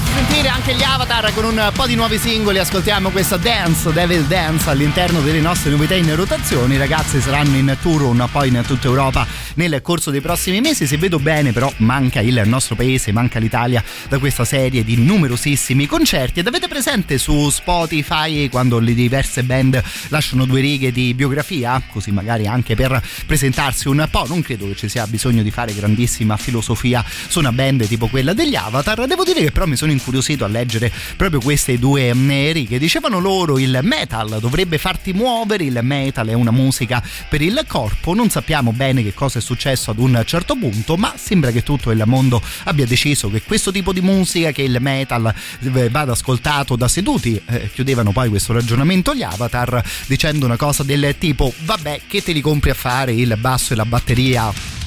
farsi sentire anche gli Avatar con un po' di nuovi singoli. Ascoltiamo questa Dance, Devil Dance, all'interno delle nostre novità in rotazione. I ragazzi saranno in tour un po' in tutta Europa nel corso dei prossimi mesi. Se vedo bene però manca il nostro paese, manca l'Italia da questa serie di numerosissimi concerti. Ed avete presente su Spotify quando le diverse band lasciano due righe di biografia, così magari anche per presentarsi un po'? Non credo che ci sia bisogno di fare grandissima filosofia su una band tipo quella degli Avatar. Devo dire che però mi sono incuriosito a leggere proprio queste due righe. Dicevano loro: il metal dovrebbe farti muovere, il metal è una musica per il corpo. Non sappiamo bene che cosa è successo ad un certo punto, ma sembra che tutto il mondo abbia deciso che questo tipo di musica, che il metal vada ascoltato da seduti. Eh, chiudevano poi questo ragionamento gli Avatar dicendo una cosa del tipo: vabbè, che te li compri a fare il basso e la batteria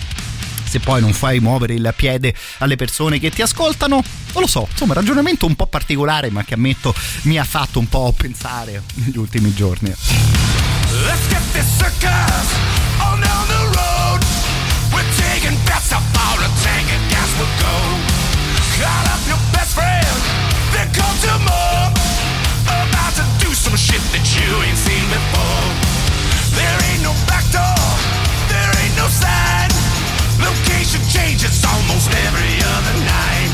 se poi non fai muovere il piede alle persone che ti ascoltano? Non lo so, insomma, ragionamento un po' particolare, ma che ammetto mi ha fatto un po' pensare negli ultimi giorni. Let's get this circus on down the road. We're taking bets about a tank and gas will go. Call up your best friend, then come to more. About to do some shit that you ain't seen before. There ain't no back door, there ain't no sign. Location changes almost every other night.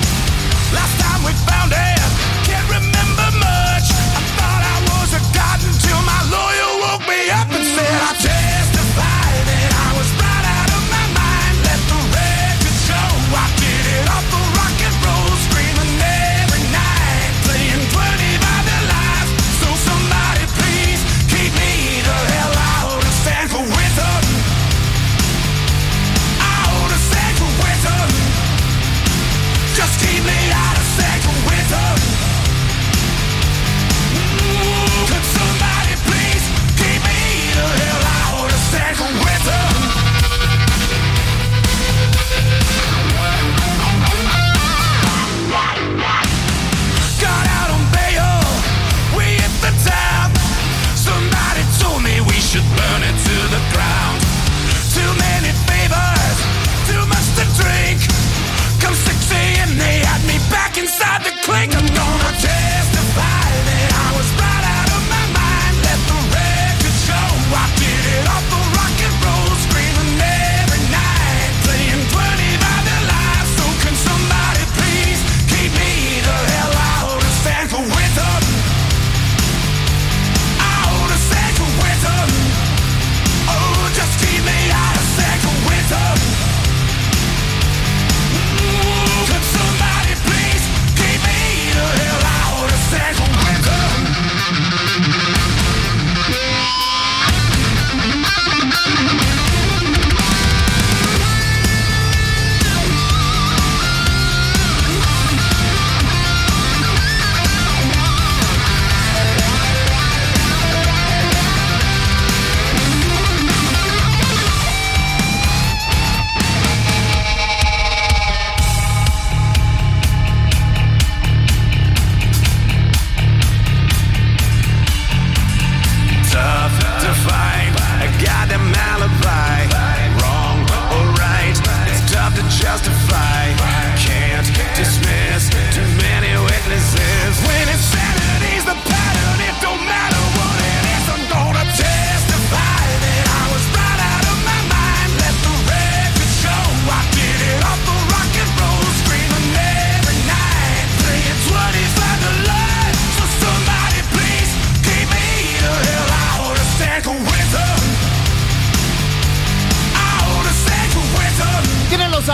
Last time we found it, can't remember much. I thought I was a god until my lawyer woke me up and said I testify that I was right out of my mind. Let the record show I did it off the rock and roll, screaming every night, playing twenty by the lights. So somebody please keep me the hell out of San Lorenzo. Just keep me out of second winter. Ooh, could somebody please keep me the hell out of second winter? Got out on bail, we hit the town. Somebody told me we should burn it to the ground. Too many favors, too much to drink. Come six a.m. they had me back inside the clink. I'm gonna testify that I was right out of my mind. Let the record show I did it off the rock and roll, screaming every night, playing twenty by the lights. So can somebody please keep me the hell out of San Lorenzo? Out of San Lorenzo. Oh, just keep me out of San Lorenzo. Could somebody please keep me the hell out of second winter?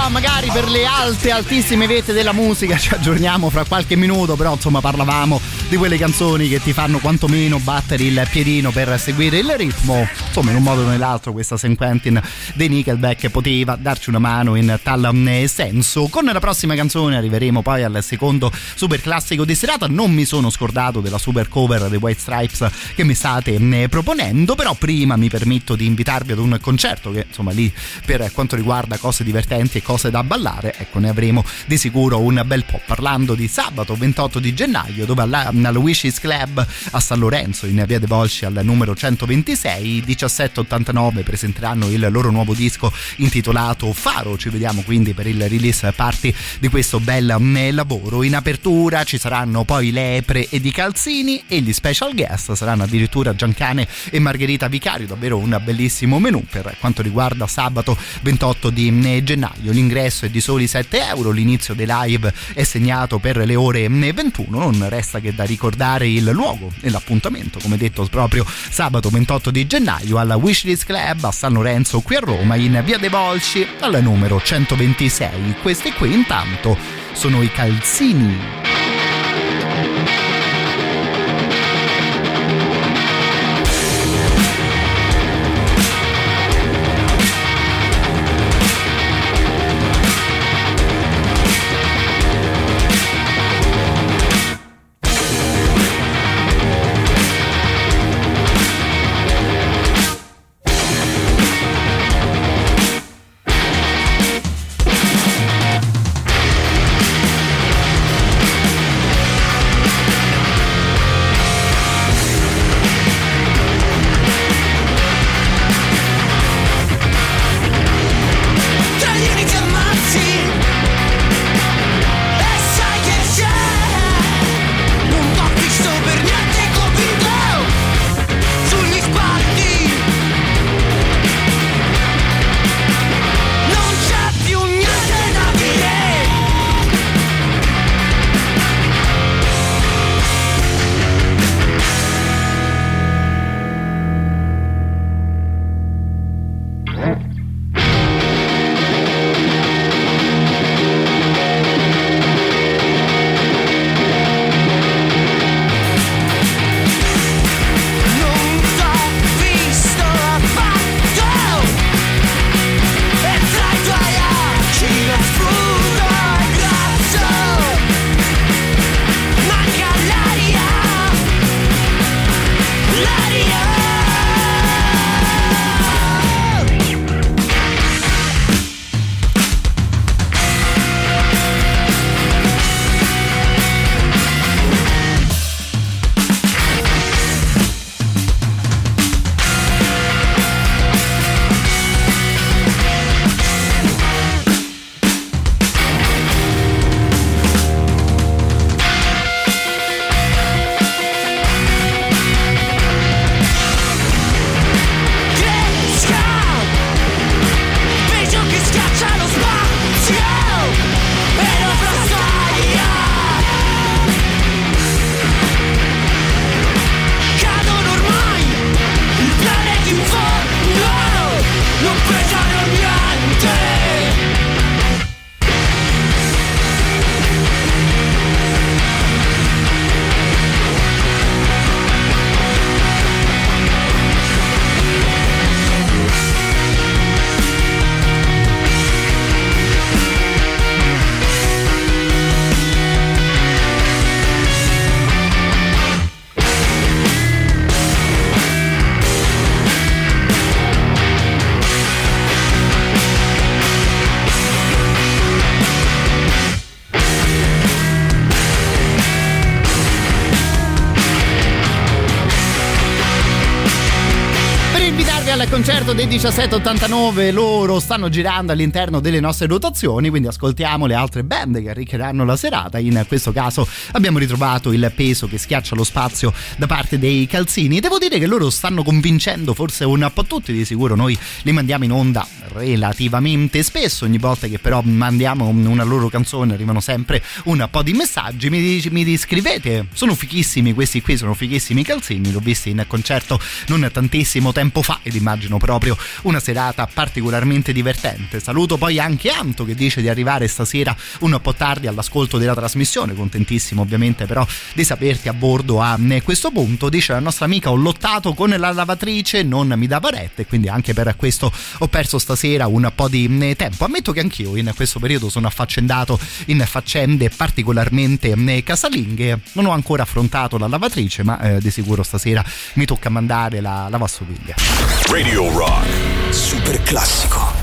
Magari per le alte, altissime vette della musica ci aggiorniamo fra qualche minuto, però insomma parlavamo di quelle canzoni che ti fanno quantomeno battere il piedino per seguire il ritmo. Insomma, in un modo o nell'altro questa Saint Quentin dei Nickelback poteva darci una mano in tal senso. Con la prossima canzone arriveremo poi al secondo super classico di serata. Non mi sono scordato della super cover dei White Stripes che mi state proponendo, però prima mi permetto di invitarvi ad un concerto che insomma lì, per quanto riguarda cose divertenti e cose da ballare, ballare, ecco, ne avremo di sicuro un bel po'. Parlando di sabato ventotto di gennaio, dove alla, al Wishes Club a San Lorenzo, in via De Volsci al numero centoventisei, i diciassette ottantanove presenteranno il loro nuovo disco intitolato Faro. Ci vediamo quindi per il release party di questo bel lavoro. In apertura ci saranno poi Lepre ed i Calzini, e gli special guest saranno addirittura Giancane e Margherita Vicario. Davvero un bellissimo menù per quanto riguarda sabato ventotto di gennaio. L'ingresso è di soli sette euro, l'inizio dei live è segnato per le ore ventuno. Non resta che da ricordare il luogo e l'appuntamento, come detto, proprio sabato ventotto di gennaio alla Wishlist Club a San Lorenzo, qui a Roma, in via De Volsci al numero centoventisei. Questi qui intanto sono i Calzini. Concerto dei diciassette ottantanove, loro stanno girando all'interno delle nostre rotazioni, quindi ascoltiamo le altre band che arricchiranno la serata. In questo caso abbiamo ritrovato il peso che schiaccia lo spazio da parte dei Calzini. Devo dire che loro stanno convincendo forse un po' tutti, di sicuro noi li mandiamo in onda relativamente spesso, ogni volta che però mandiamo una loro canzone arrivano sempre un po' di messaggi, mi, mi scrivete, sono fichissimi questi qui, sono fichissimi i Calzini, l'ho visti in concerto non tantissimo tempo fa ed immagino proprio una serata particolarmente divertente. Saluto poi anche Anto che dice di arrivare stasera un po' tardi all'ascolto della trasmissione, contentissimo ovviamente però di saperti a bordo a questo punto. Dice la nostra amica: ho lottato con la lavatrice, non mi dava retta e quindi anche per questo ho perso stasera un po' di tempo. Ammetto che anch'io in questo periodo sono affaccendato in faccende particolarmente casalinghe, non ho ancora affrontato la lavatrice ma eh, di sicuro stasera mi tocca mandare la lavastoviglie. Radio Rock, super classico.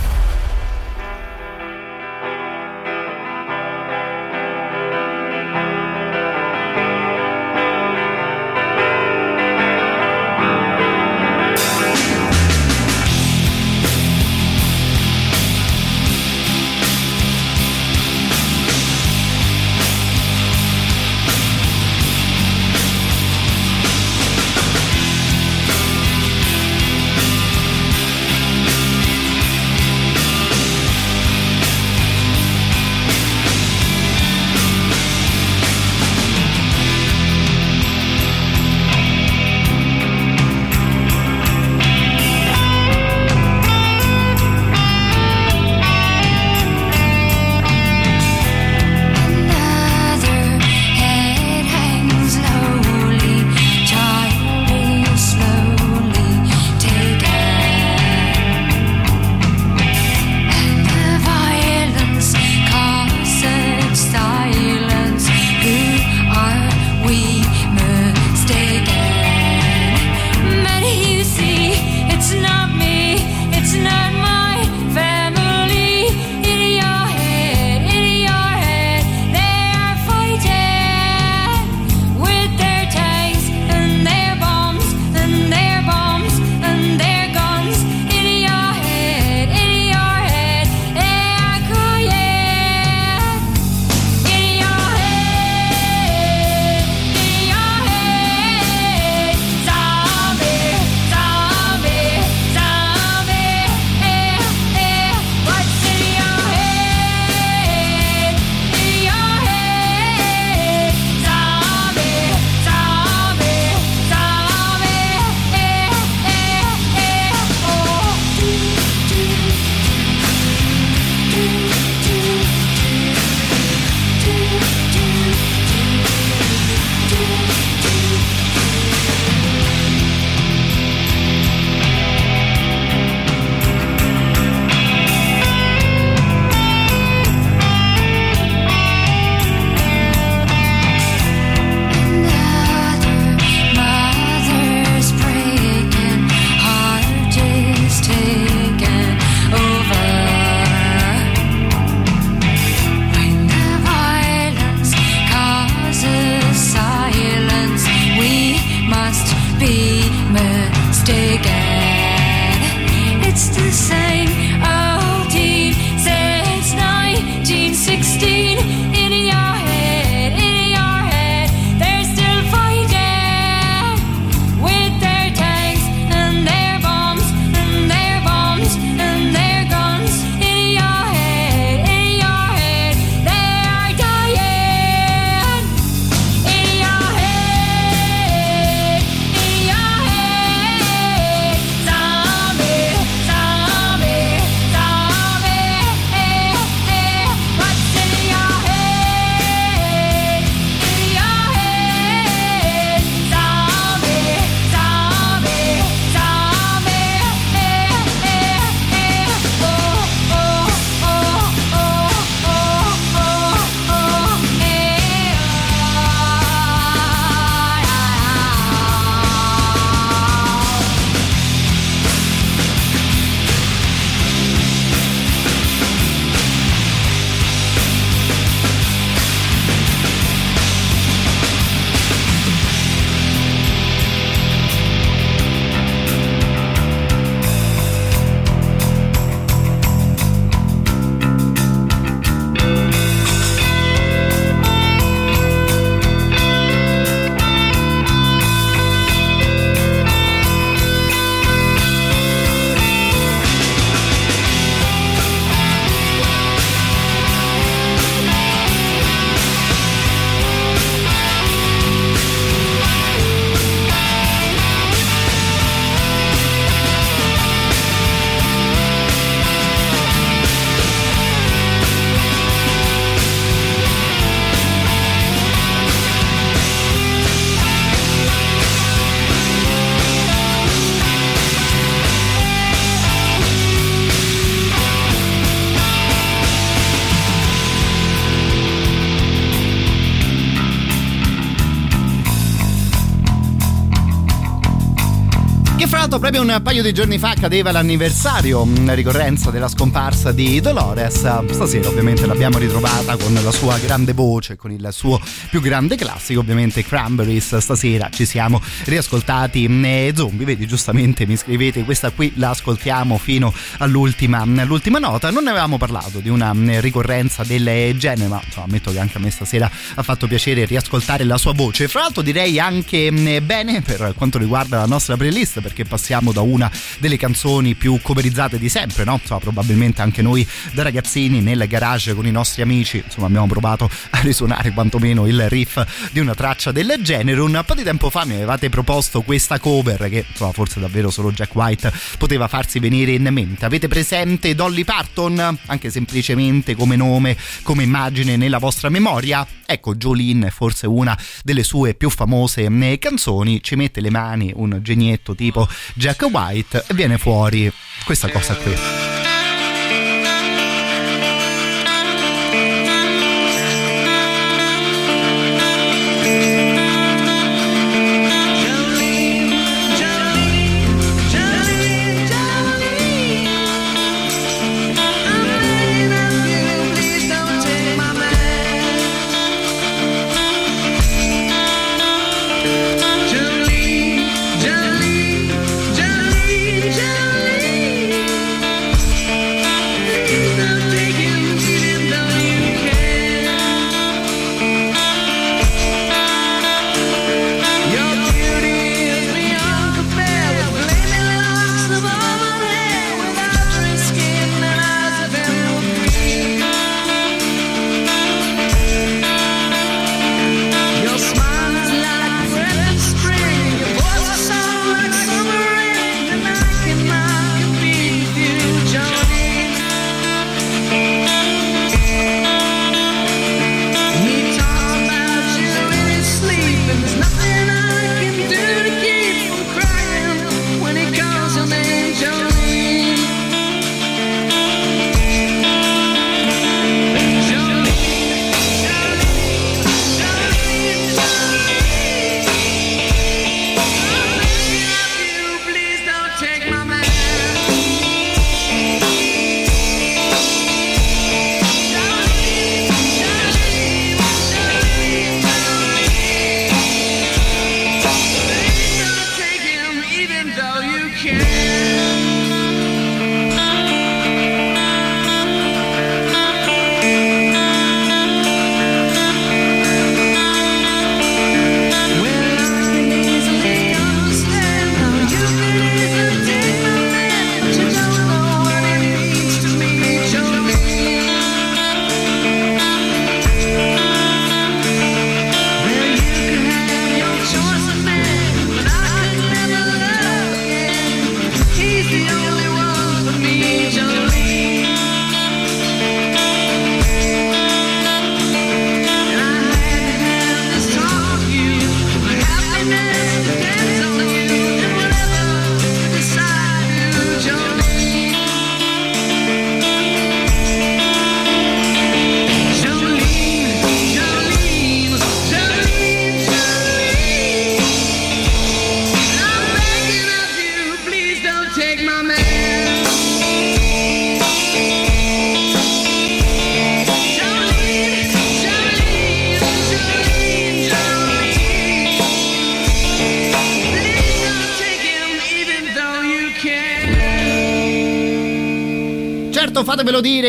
fra l'altro proprio un paio di giorni fa cadeva l'anniversario, una ricorrenza della scomparsa di Dolores. Stasera ovviamente l'abbiamo ritrovata con la sua grande voce, con il suo più grande classico, ovviamente Cranberries. Stasera ci siamo riascoltati eh, Zombie, vedi, giustamente mi scrivete, questa qui la ascoltiamo fino all'ultima, all'ultima nota. Non ne avevamo parlato di una ricorrenza del genere, ma insomma, ammetto che anche a me stasera ha fatto piacere riascoltare la sua voce. Fra l'altro direi anche bene per quanto riguarda la nostra playlist, perché passiamo da una delle canzoni più coverizzate di sempre, no? Insomma, probabilmente anche noi da ragazzini nel garage con i nostri amici, insomma, abbiamo provato a risuonare quantomeno il riff di una traccia del genere. Un po' di tempo fa mi avevate proposto questa cover che, insomma, forse davvero solo Jack White poteva farsi venire in mente. Avete presente Dolly Parton? Anche semplicemente come nome, come immagine nella vostra memoria? Ecco, Jolene è forse una delle sue più famose canzoni. Ci mette le mani un genietto tipo Jack White e viene fuori questa cosa qui.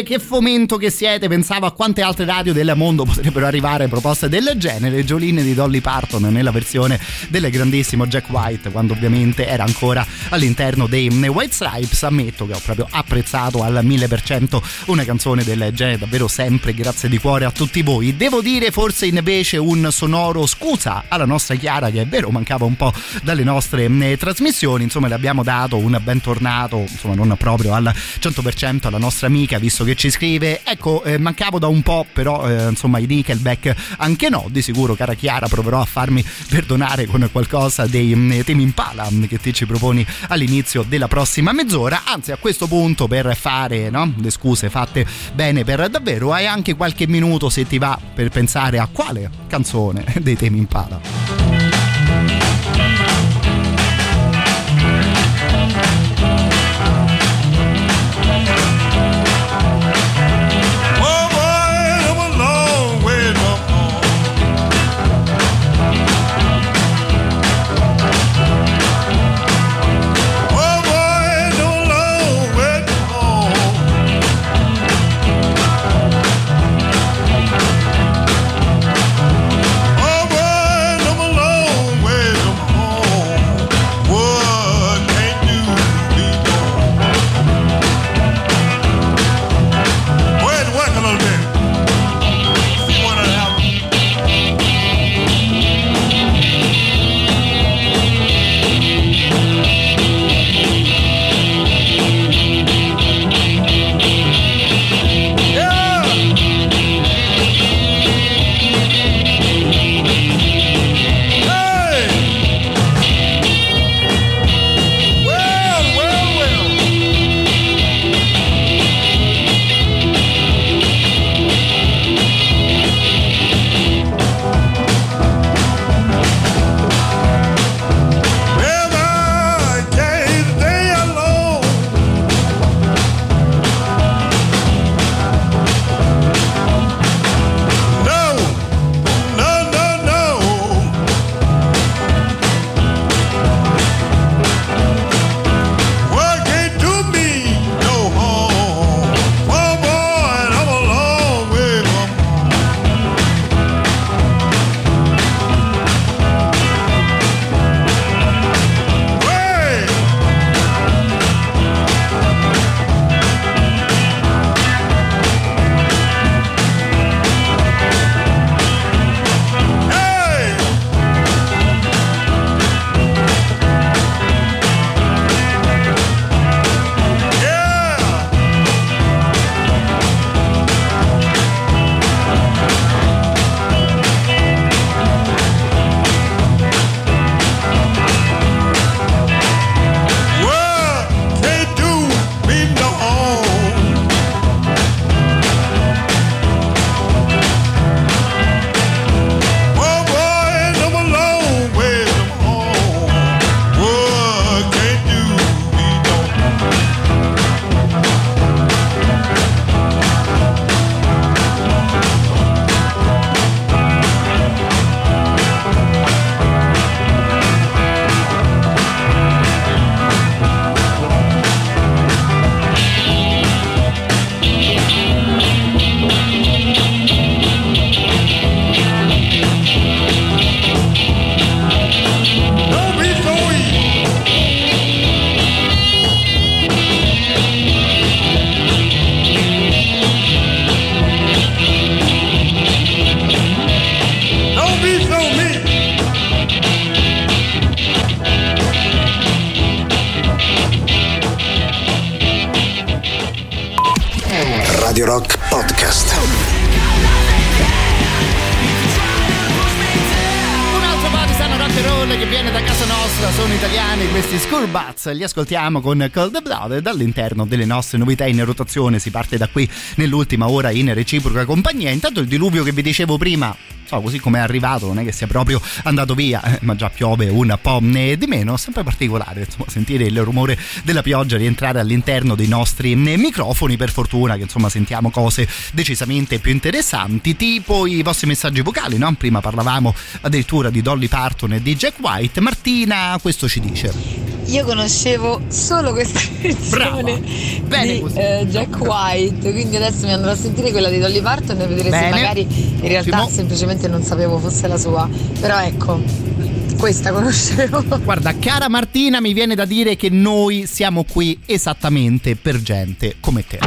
Che fomento che siete, pensavo a quante altre radio del mondo potrebbero arrivare proposte del genere. Jolene di Dolly Parton nella versione del grandissimo Jack White, quando ovviamente era ancora all'interno dei White Stripes. Ammetto che ho proprio apprezzato al mille per cento una canzone del genere, davvero sempre grazie di cuore a tutti voi. Devo dire forse invece un sonoro scusa alla nostra Chiara, che è vero mancava un po' dalle nostre trasmissioni, insomma le abbiamo dato un bentornato, insomma non proprio al cento per cento alla nostra amica, visto che ci scrive, ecco eh, mancavo da un po', però eh, insomma i Nickelback anche no, di sicuro cara Chiara proverò a farmi perdonare con qualcosa dei mh, temi Impala che ti ci proponi all'inizio della prossima mezz'ora. Anzi, a questo punto, per fare no, le scuse fatte bene per davvero, hai anche qualche minuto se ti va per pensare a quale canzone dei temi Impala. canzone che viene da casa nostra, sono italiani questi School Bats, li ascoltiamo con Cold Blood. Dall'interno delle nostre novità in rotazione si parte da qui nell'ultima ora in reciproca compagnia. Intanto il diluvio che vi dicevo prima, so, così come è arrivato, non è che sia proprio andato via, eh, ma già piove un po' di meno. Sempre particolare, insomma, sentire il rumore della pioggia rientrare all'interno dei nostri microfoni. Per fortuna che insomma sentiamo cose decisamente più interessanti, tipo i vostri messaggi vocali, no? Prima parlavamo addirittura di Dolly Parton e di Jack White. Martina questo ci dice: io conoscevo solo questa versione di eh, Jack White, quindi adesso mi andrò a sentire quella di Dolly Parton e vedere se magari in realtà Simo. semplicemente non sapevo fosse la sua, però ecco, questa conoscevo. Guarda, cara Martina, mi viene da dire che noi siamo qui esattamente per gente come te.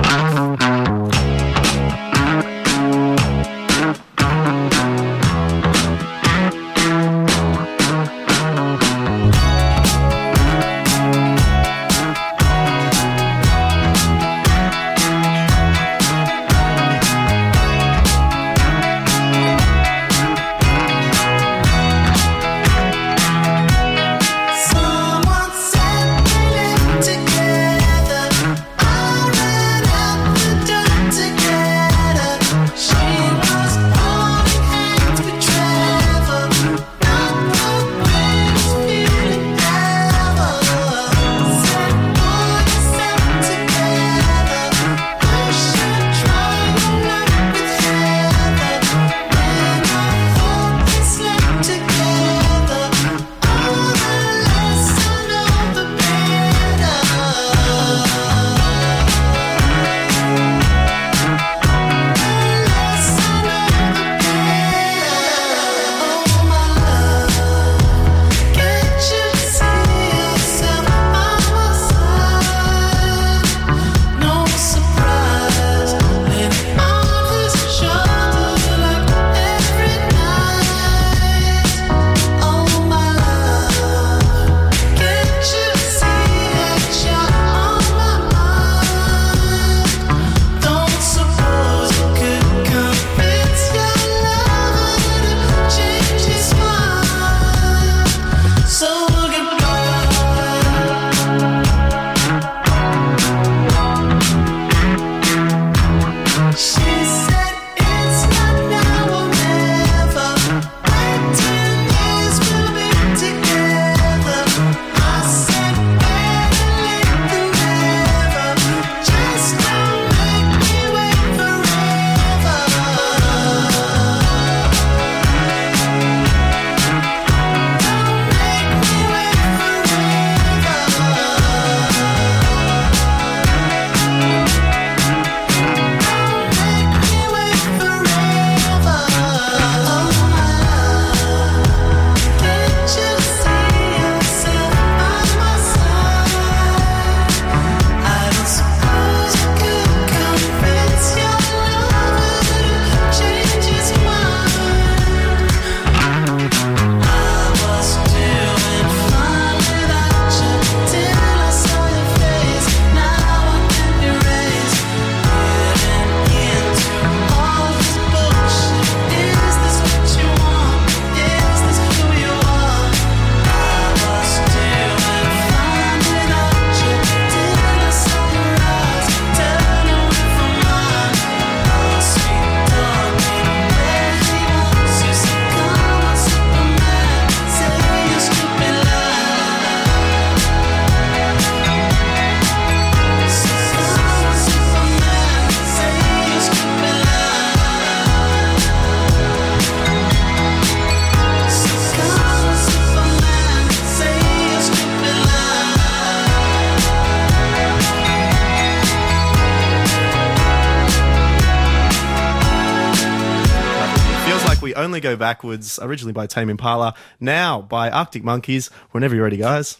Go Backwards, originally by Tame Impala, now by Arctic Monkeys. Whenever you're ready, guys.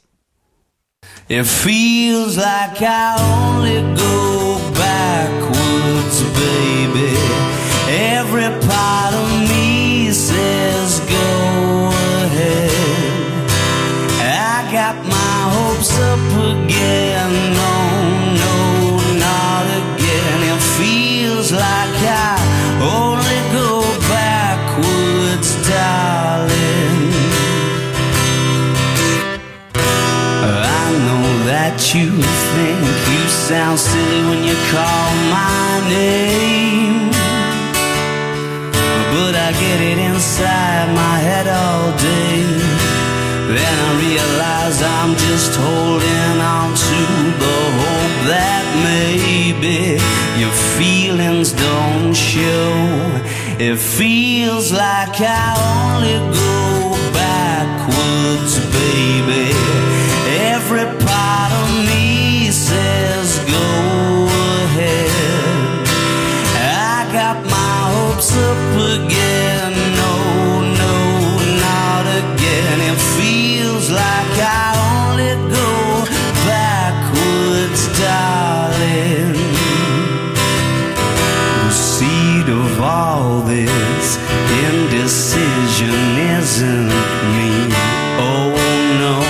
It feels like I only go backwards, baby. Every part of me says go ahead. I got my hopes up again. No, no, not again. It feels like I only go backwards, darling. you think. You sound silly when you call my name, but I get it inside my head all day. Then I realize I'm just holding on to the hope that maybe your feelings don't show. It feels like I only go backwards, baby. Every part of me says go ahead. I got my hopes up again. No, no, not again. It feels like I only go backwards, darling. The seed of all this indecision isn't me. Oh no,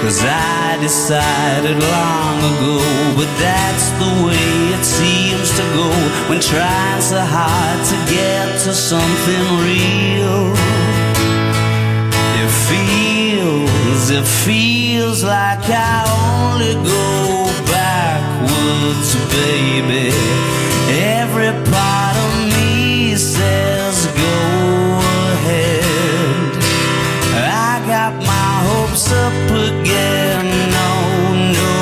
'cause I decided long ago, but that's the way it seems to go when trying so hard to get to something real. It feels, it feels like I only go backwards, baby. Every part of me says go ahead. I got my hopes up again. No, no,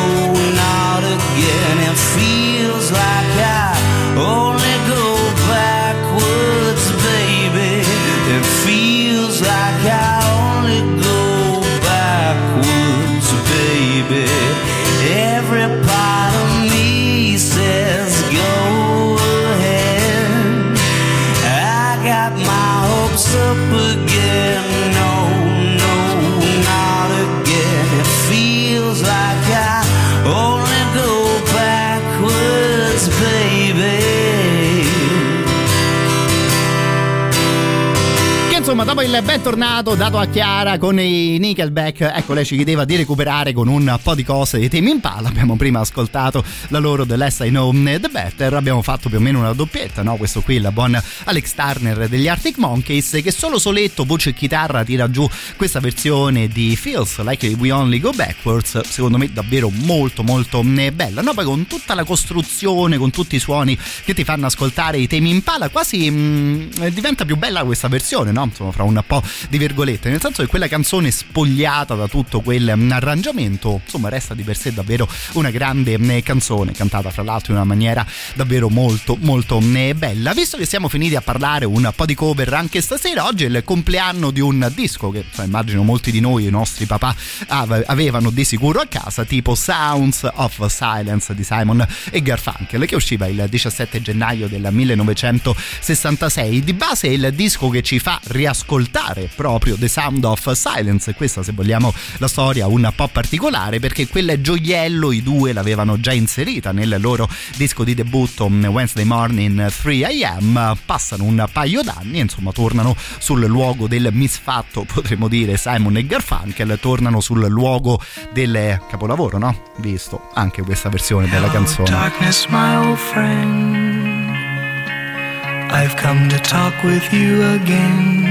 not again. It feels like I only go backwards, baby. It feels like I only go backwards, baby. Every part of me says go ahead. I got my hopes up again. No, no, not again. It feels like I only go backwards, baby. Che insomma, dopo il bentornato dato a Chiara con i Nickelback, ecco, lei ci chiedeva di recuperare con un po' di cose dei temi in palla. Abbiamo prima ascoltato la loro The Less I Know The Better, abbiamo fatto più o meno una doppietta, no? Questo qui, la buona Alex Turner degli Arctic Monkeys, che solo soletto, voce e chitarra, tira giù questa versione di Feels Like We Only Go Backwards, secondo me davvero molto molto bella, no? Poi con tutta la costruzione, con tutti i suoni che ti fanno ascoltare i temi in palla, quasi mh, diventa più bella questa versione, no? Insomma, fra un po' di virgolette, nel senso che quella canzone spogliata da tutto quell'arrangiamento, insomma, resta di per sé davvero una grande canzone, cantata fra l'altro in una maniera davvero molto molto bella. Visto che siamo finiti a parlare un po' di cover anche stasera, oggi è il compleanno di un disco che so, immagino molti di noi, i nostri papà, avevano di sicuro a casa, tipo Sounds of Silence di Simon e Garfunkel, che usciva il diciassette gennaio del millenovecentosessantasei. Di base è il disco che ci fa riascoltare proprio The Sound of Silence, questa se vogliamo la storia un po' particolare, perché quel gioiello i due l'avevano già inserita nel loro disco di debutto Wednesday Morning three a m. Passano un paio d'anni, insomma tornano sul luogo del misfatto, potremmo dire, Simon e Garfunkel, tornano sul luogo del capolavoro, no? Visto anche questa versione della canzone. Hello, darkness, my old friend. I've come to talk with you again,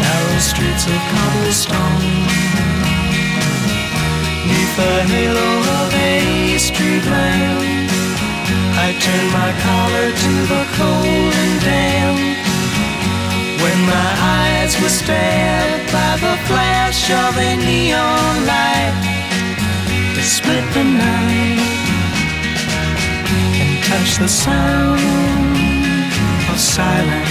narrow streets of cobblestone, neath the halo of a street lamp. I turned my collar to the cold and damp, when my eyes were stabbed by the flash of a neon light that split the night, touch the sound of silence.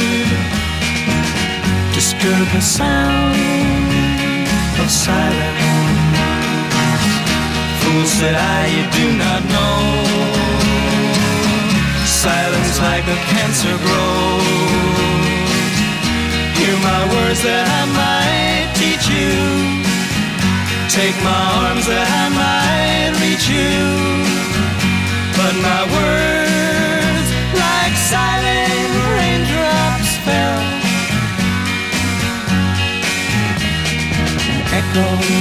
disturb the sound of silence. Fool said I, you do not know. Silence like a cancer grows. Hear my words that I might teach you. Take my arms that I might reach you. But my words like silent raindrops fell. Echoed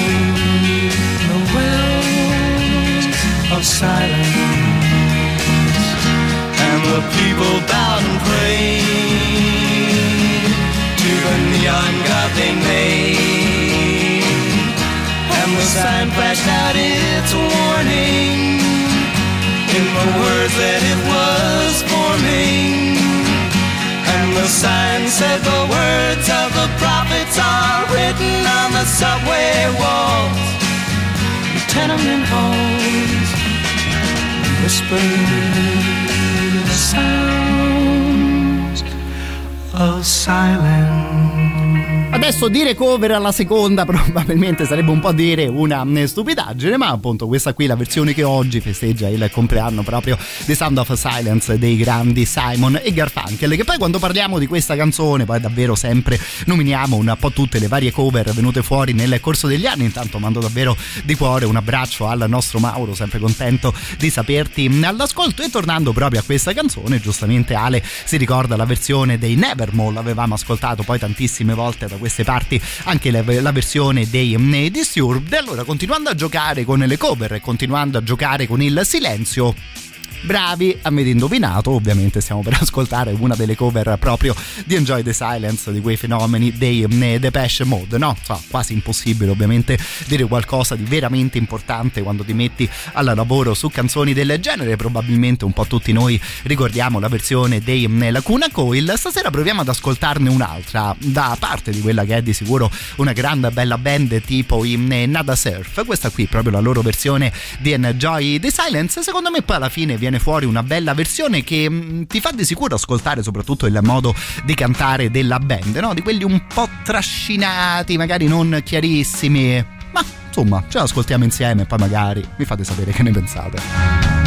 the wells of silence. And the people bowed and prayed to the neon god they made. And the sign flashed out its warning in the words that it was forming. And the sign said the words of the prophets are written on the subway walls, the tenement halls, whispered the sounds of silence. Adesso dire cover alla seconda probabilmente sarebbe un po' dire una stupidaggine, ma appunto questa qui è la versione che oggi festeggia il compleanno proprio di Sound of Silence dei grandi Simon e Garfunkel, che poi quando parliamo di questa canzone poi davvero sempre nominiamo un po' tutte le varie cover venute fuori nel corso degli anni. Intanto mando davvero di cuore un abbraccio al nostro Mauro, sempre contento di saperti all'ascolto. E tornando proprio a questa canzone, giustamente Ale si ricorda la versione dei Nevermore, l'avevamo ascoltato poi tantissime volte da queste parti anche la, la versione dei um, Disturbed. Allora, continuando a giocare con le cover e continuando a giocare con il silenzio, bravi, avete indovinato, ovviamente stiamo per ascoltare una delle cover proprio di Enjoy the Silence di quei fenomeni dei um, Depeche Mode, no? So, quasi impossibile ovviamente dire qualcosa di veramente importante quando ti metti al lavoro su canzoni del genere. Probabilmente un po' tutti noi ricordiamo la versione dei um, Lacuna Coil. Stasera proviamo ad ascoltarne un'altra da parte di quella che è di sicuro una grande bella band tipo i um, Nada Surf. Questa qui proprio la loro versione di Enjoy the Silence. Secondo me poi alla fine viene fuori una bella versione che mh, ti fa di sicuro ascoltare soprattutto il modo di cantare della band, no? Di quelli un po' trascinati, magari non chiarissimi, ma insomma ce l'ascoltiamo insieme e poi magari mi fate sapere che ne pensate.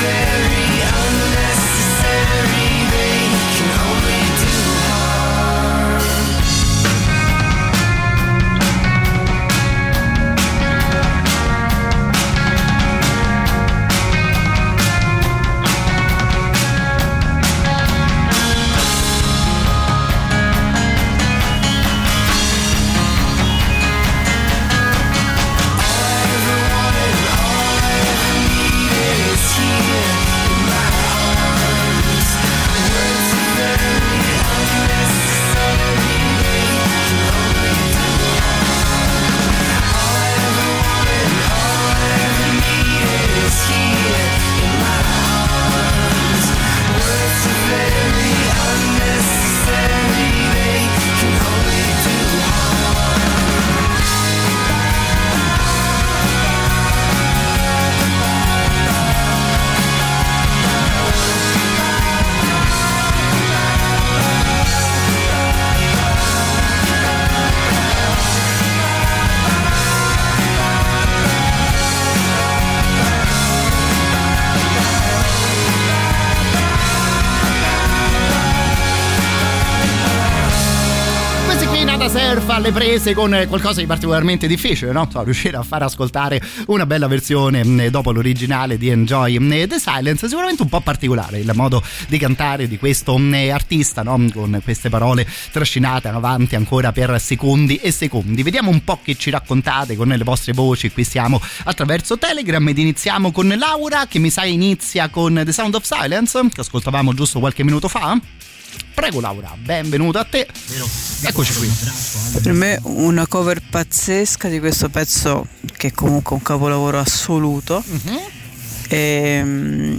Very banda surf alle prese con qualcosa di particolarmente difficile, no? So, riuscire a far ascoltare una bella versione dopo l'originale di Enjoy the Silence. Sicuramente un po' particolare il modo di cantare di questo artista, no? Con queste parole trascinate avanti ancora per secondi e secondi. Vediamo un po' che ci raccontate con le vostre voci. Qui siamo attraverso Telegram ed iniziamo con Laura, che mi sa inizia con The Sound of Silence, che ascoltavamo giusto qualche minuto fa. Prego Laura, benvenuta a te. Eccoci qui. Per me una cover pazzesca di questo pezzo, che è comunque un capolavoro assoluto, mm-hmm.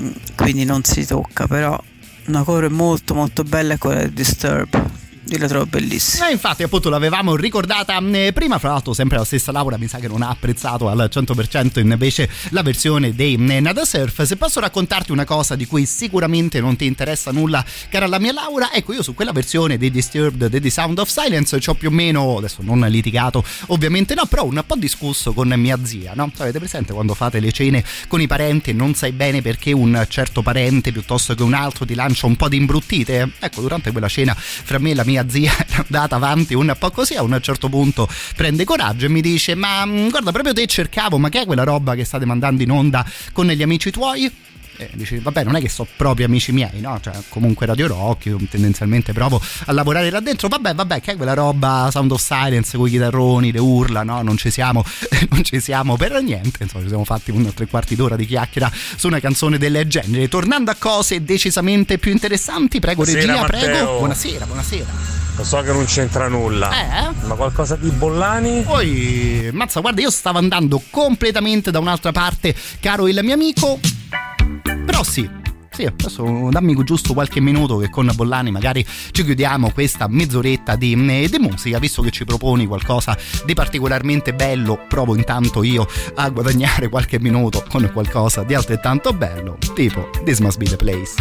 e quindi non si tocca, però una cover molto molto bella è quella di Disturbed. Io la trovo bellissima. Eh, infatti appunto l'avevamo ricordata prima, fra l'altro sempre la stessa Laura mi sa che non ha apprezzato al cento per cento invece la versione dei Nada Surf. Se posso raccontarti una cosa di cui sicuramente non ti interessa nulla, cara la mia Laura, ecco, io su quella versione dei Disturbed di The Sound of Silence ci ho più o meno, adesso non litigato ovviamente no, però un po' discusso con mia zia, no? Avete presente quando fate le cene con i parenti e non sai bene perché un certo parente piuttosto che un altro ti lancia un po' di imbruttite? Ecco, durante quella cena fra me e la mia mia zia è andata avanti un po' così. A un certo punto prende coraggio e mi dice: ma guarda, proprio te cercavo, ma che è quella roba che state mandando in onda con gli amici tuoi? Eh, dici, vabbè, non è che so proprio amici miei, no? Cioè, comunque Radio Rock, io tendenzialmente provo a lavorare là dentro. Vabbè, vabbè, che è quella roba Sound of Silence con i chitarroni, le urla, no? Non ci siamo, non ci siamo per niente. Insomma, ci siamo fatti un tre quarti d'ora di chiacchiera su una canzone del genere. Tornando a cose decisamente più interessanti, prego buonasera, regia, Matteo. Prego. Buonasera, buonasera. Lo so che non c'entra nulla, eh? Ma qualcosa di Bollani? Poi, mazza, guarda, io stavo andando completamente da un'altra parte, caro il mio amico. Però sì, sì, adesso dammi giusto qualche minuto che con Bollani magari ci chiudiamo questa mezz'oretta di, di musica, visto che ci proponi qualcosa di particolarmente bello. Provo intanto io a guadagnare qualche minuto con qualcosa di altrettanto bello, tipo This Must Be The Place.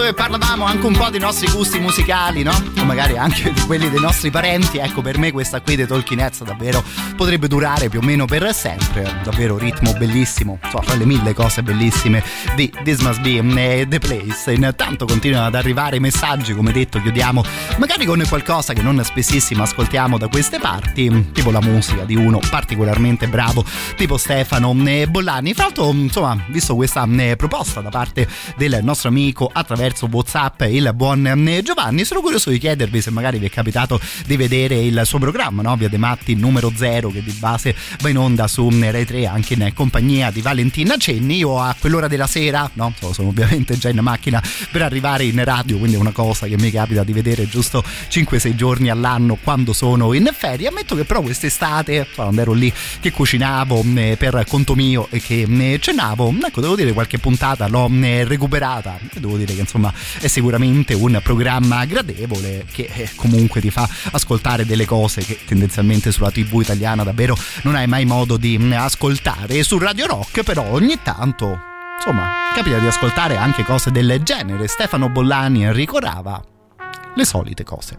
pezzo e parlavamo anche un po' dei nostri gusti musicali, no? O magari anche di quelli dei nostri parenti. Ecco, per me questa qui dei Talking Heads davvero potrebbe durare più o meno per sempre. Davvero ritmo bellissimo, so, fra le mille cose bellissime di This Must Be The Place. Intanto continuano ad arrivare messaggi, come detto chiudiamo magari con qualcosa che non spessissimo ascoltiamo da queste parti, tipo la musica di uno particolarmente bravo tipo Stefano Bollani. Fra l'altro, insomma, visto questa proposta da parte del nostro amico attraverso WhatsApp, il buon Giovanni, sono curioso di chiedervi se magari vi è capitato di vedere il suo programma, no? Via dei Matti numero zero, che di base va in onda su Rai tre anche in compagnia di Valentina Cenni. Io a quell'ora della sera, no? Sono ovviamente già in macchina per arrivare in radio, quindi è una cosa che mi capita di vedere giusto cinque sei giorni all'anno quando sono in ferie. Ammetto che però quest'estate, quando ero lì che cucinavo per conto mio e che cenavo, ecco, devo dire qualche puntata l'ho recuperata e devo dire che insomma è sicuramente un programma gradevole che comunque ti fa ascoltare delle cose che tendenzialmente sulla tivù italiana davvero non hai mai modo di ascoltare. E su Radio Rock però ogni tanto, insomma, capita di ascoltare anche cose del genere. Stefano Bollani, Enrico Rava, le solite cose.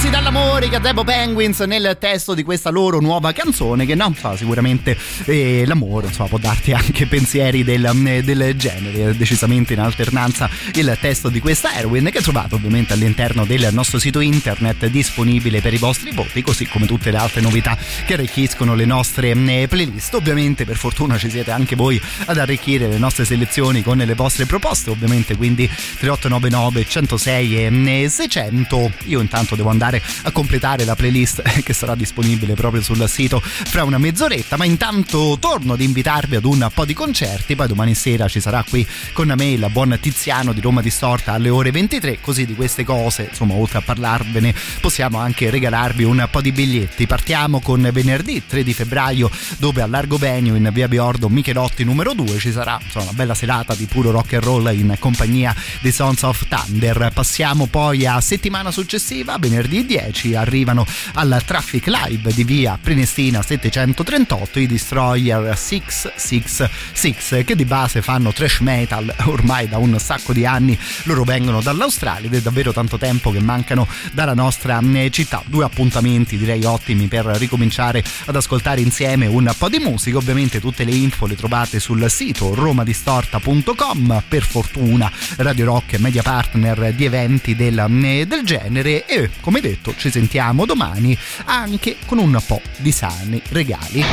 Espulsi dall'amore, Gazebo Penguins nel testo di questa loro nuova canzone che non fa sicuramente eh, l'amore, insomma può darti anche pensieri del, del genere, decisamente in alternanza il testo di questa Erwin, che trovate ovviamente all'interno del nostro sito internet disponibile per i vostri voti, così come tutte le altre novità che arricchiscono le nostre playlist. Ovviamente per fortuna ci siete anche voi ad arricchire le nostre selezioni con le vostre proposte, ovviamente, quindi trentotto novantanove centosei e seicento. Io intanto devo andare a completare la playlist che sarà disponibile proprio sul sito fra una mezz'oretta, ma intanto torno ad invitarvi ad un po' di concerti. Poi domani sera ci sarà qui con me il buon Tiziano di Roma Distorta alle ore ventitré, così di queste cose, insomma, oltre a parlarvene possiamo anche regalarvi un po' di biglietti. Partiamo con venerdì tre di febbraio, dove al Largo Venio in via Biordo Michelotti numero due ci sarà, insomma, una bella serata di puro rock and roll in compagnia di Sons of Thunder. Passiamo poi a settimana successiva, venerdì dieci arrivano al Traffic Live di via Prenestina settecentotrentotto i Destroyer sei sei sei, che di base fanno thrash metal ormai da un sacco di anni. Loro vengono dall'Australia ed è davvero tanto tempo che mancano dalla nostra città. Due appuntamenti direi ottimi per ricominciare ad ascoltare insieme un po' di musica. Ovviamente tutte le info le trovate sul sito romadistorta punto com. Per fortuna Radio Rock è media partner di eventi del, del genere, e come detto ci sentiamo domani anche con un po' di sani regali.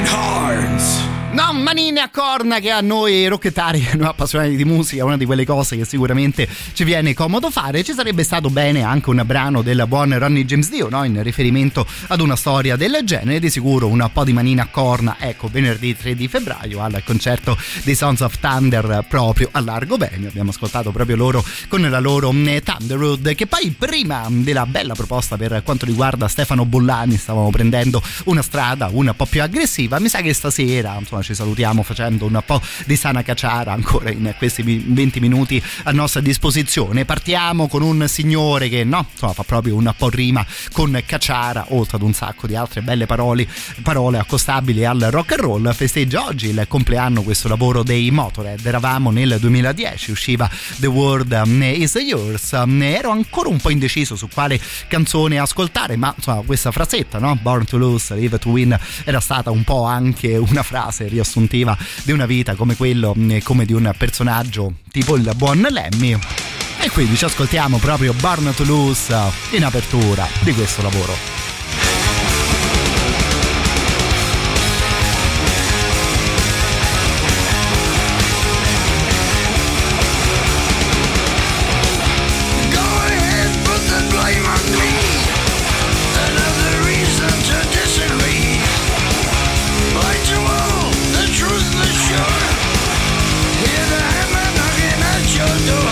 No, manine a corna, che a noi rockettari, noi appassionati di musica, una di quelle cose che sicuramente ci viene comodo fare. Ci sarebbe stato bene anche un brano del buon Ronnie James Dio, no? In riferimento ad una storia del genere. Di sicuro un po' di manine a corna, ecco, venerdì tre di febbraio al concerto dei Sons of Thunder proprio a Largo Venio. Abbiamo ascoltato proprio loro con la loro Thunder Road, che poi prima della bella proposta per quanto riguarda Stefano Bollani stavamo prendendo una strada un po' più aggressiva. Mi sa che stasera, insomma, ci salutiamo facendo un po' di sana caciara ancora in questi venti minuti a nostra disposizione. Partiamo con un signore che, no, insomma, fa proprio un po' rima con caciara, oltre ad un sacco di altre belle parole, parole accostabili al rock and roll. Festeggia oggi il compleanno questo lavoro dei Motörhead. Eravamo nel duemiladieci, usciva The World Is Yours. Ero ancora un po' indeciso su quale canzone ascoltare, ma insomma questa frasetta, no? Born to Lose, Live to Win, era stata un po' anche una frase riassuntiva di una vita come quello, come di un personaggio tipo il buon Lemmy, e quindi ci ascoltiamo proprio Born to Lose in apertura di questo lavoro.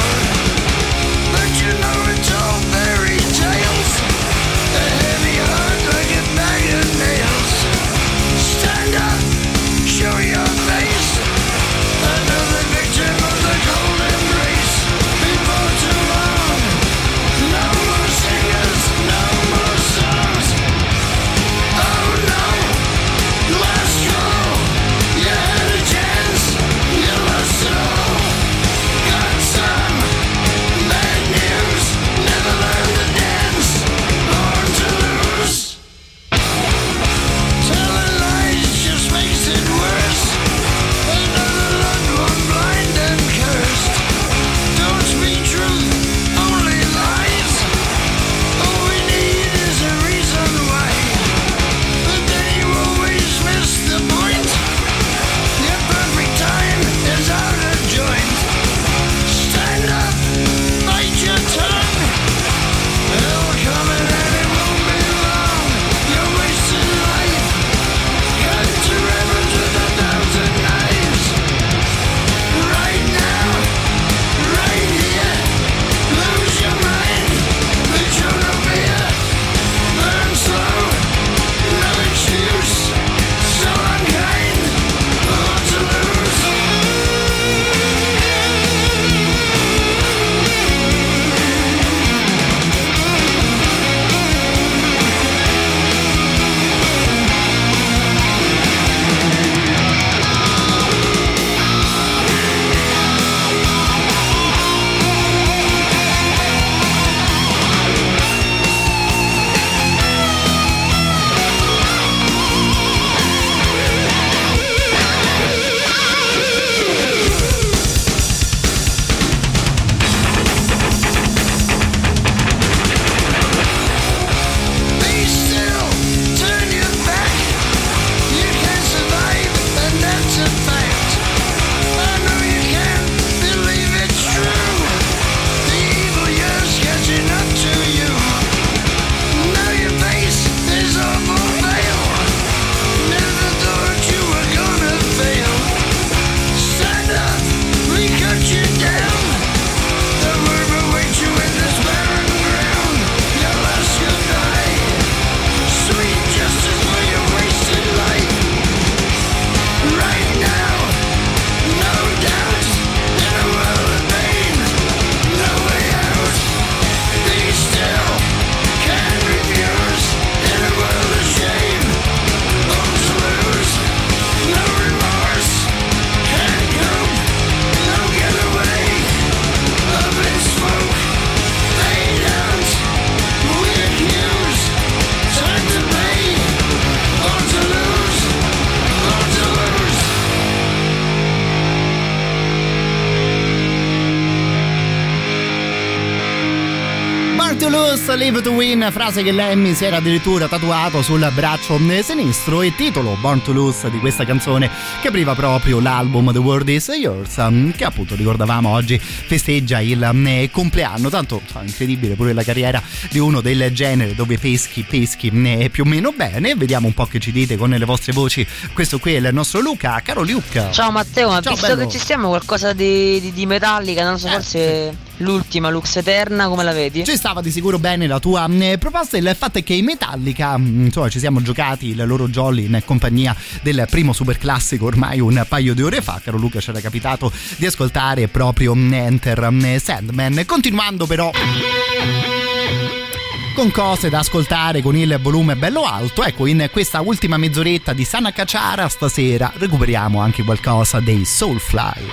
Let you know it's all fairy tales, the heavy Loose, Live to Win, frase che Lemmy si era addirittura tatuato sul braccio sinistro, e titolo Born to Loose di questa canzone che apriva proprio l'album The World Is Yours, che appunto ricordavamo oggi festeggia il compleanno. Tanto incredibile pure la carriera di uno del genere, dove peschi peschi più o meno bene. Vediamo un po' che ci dite con le vostre voci. Questo qui è il nostro Luca, caro Luca. Ciao Matteo, ma ciao, visto bello. Che ci stiamo qualcosa di, di, di Metallica, non so, eh, forse sì. L'ultima Lux Eterna, come la vedi? Ci stava di sicuro bene la tua mh, proposta. Il fatto è che i Metallica, mh, insomma, ci siamo giocati il loro jolly in compagnia del primo super classico ormai un paio di ore fa. Caro Luca, c'era capitato di ascoltare proprio mh, Enter mh, Sandman. Continuando però con cose da ascoltare con il volume bello alto, ecco, in questa ultima mezz'oretta di Sana Caciara stasera recuperiamo anche qualcosa dei Soulfly.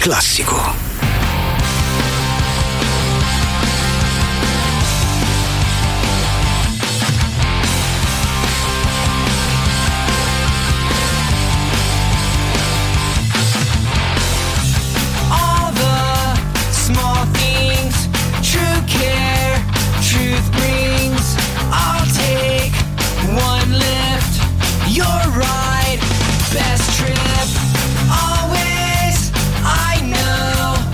Classico. Best trip always. I know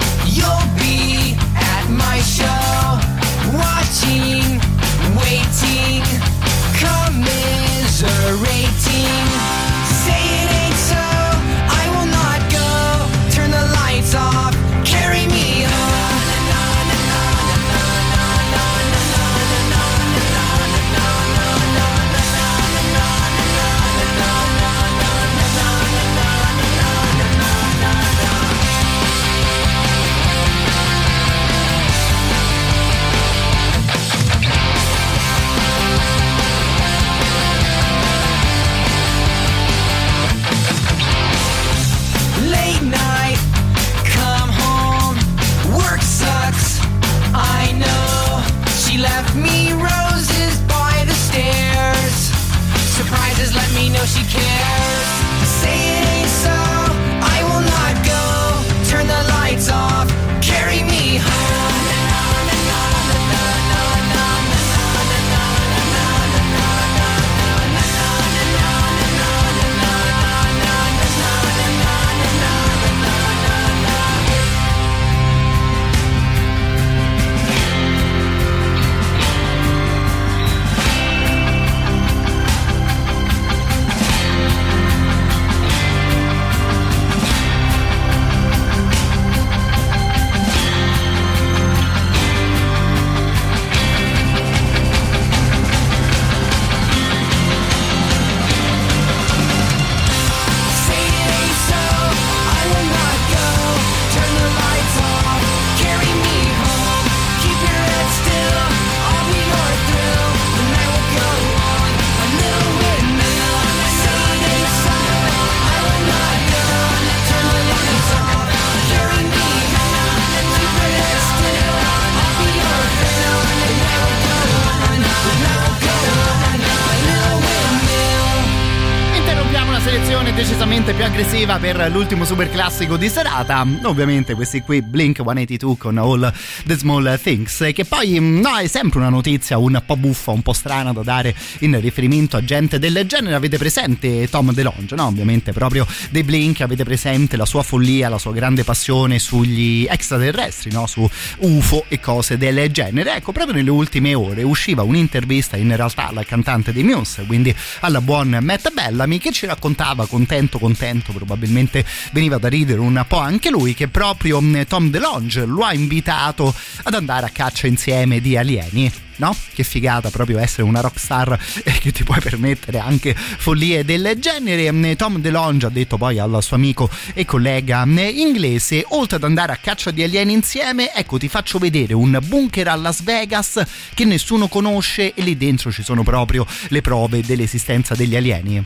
decisamente più aggressiva per l'ultimo super classico di serata, ovviamente questi qui, Blink centottantadue con All the Small Things, che poi no, è sempre una notizia un po' buffa, un po' strana da dare in riferimento a gente del genere. Avete presente Tom DeLonge, no? Ovviamente proprio dei Blink, avete presente la sua follia, la sua grande passione sugli extraterrestri, no? Su UFO e cose del genere. Ecco, proprio nelle ultime ore usciva un'intervista in realtà alla cantante dei Muse, quindi alla buon Matt Bellamy, che ci raccontava contento contento, probabilmente veniva da ridere un po' anche lui, che proprio Tom DeLonge lo ha invitato ad andare a caccia insieme di alieni. No? Che figata proprio essere una rockstar eh, che ti puoi permettere anche follie del genere. Tom DeLonge ha detto poi al suo amico e collega inglese: oltre ad andare a caccia di alieni insieme, ecco ti faccio vedere un bunker a Las Vegas che nessuno conosce e lì dentro ci sono proprio le prove dell'esistenza degli alieni.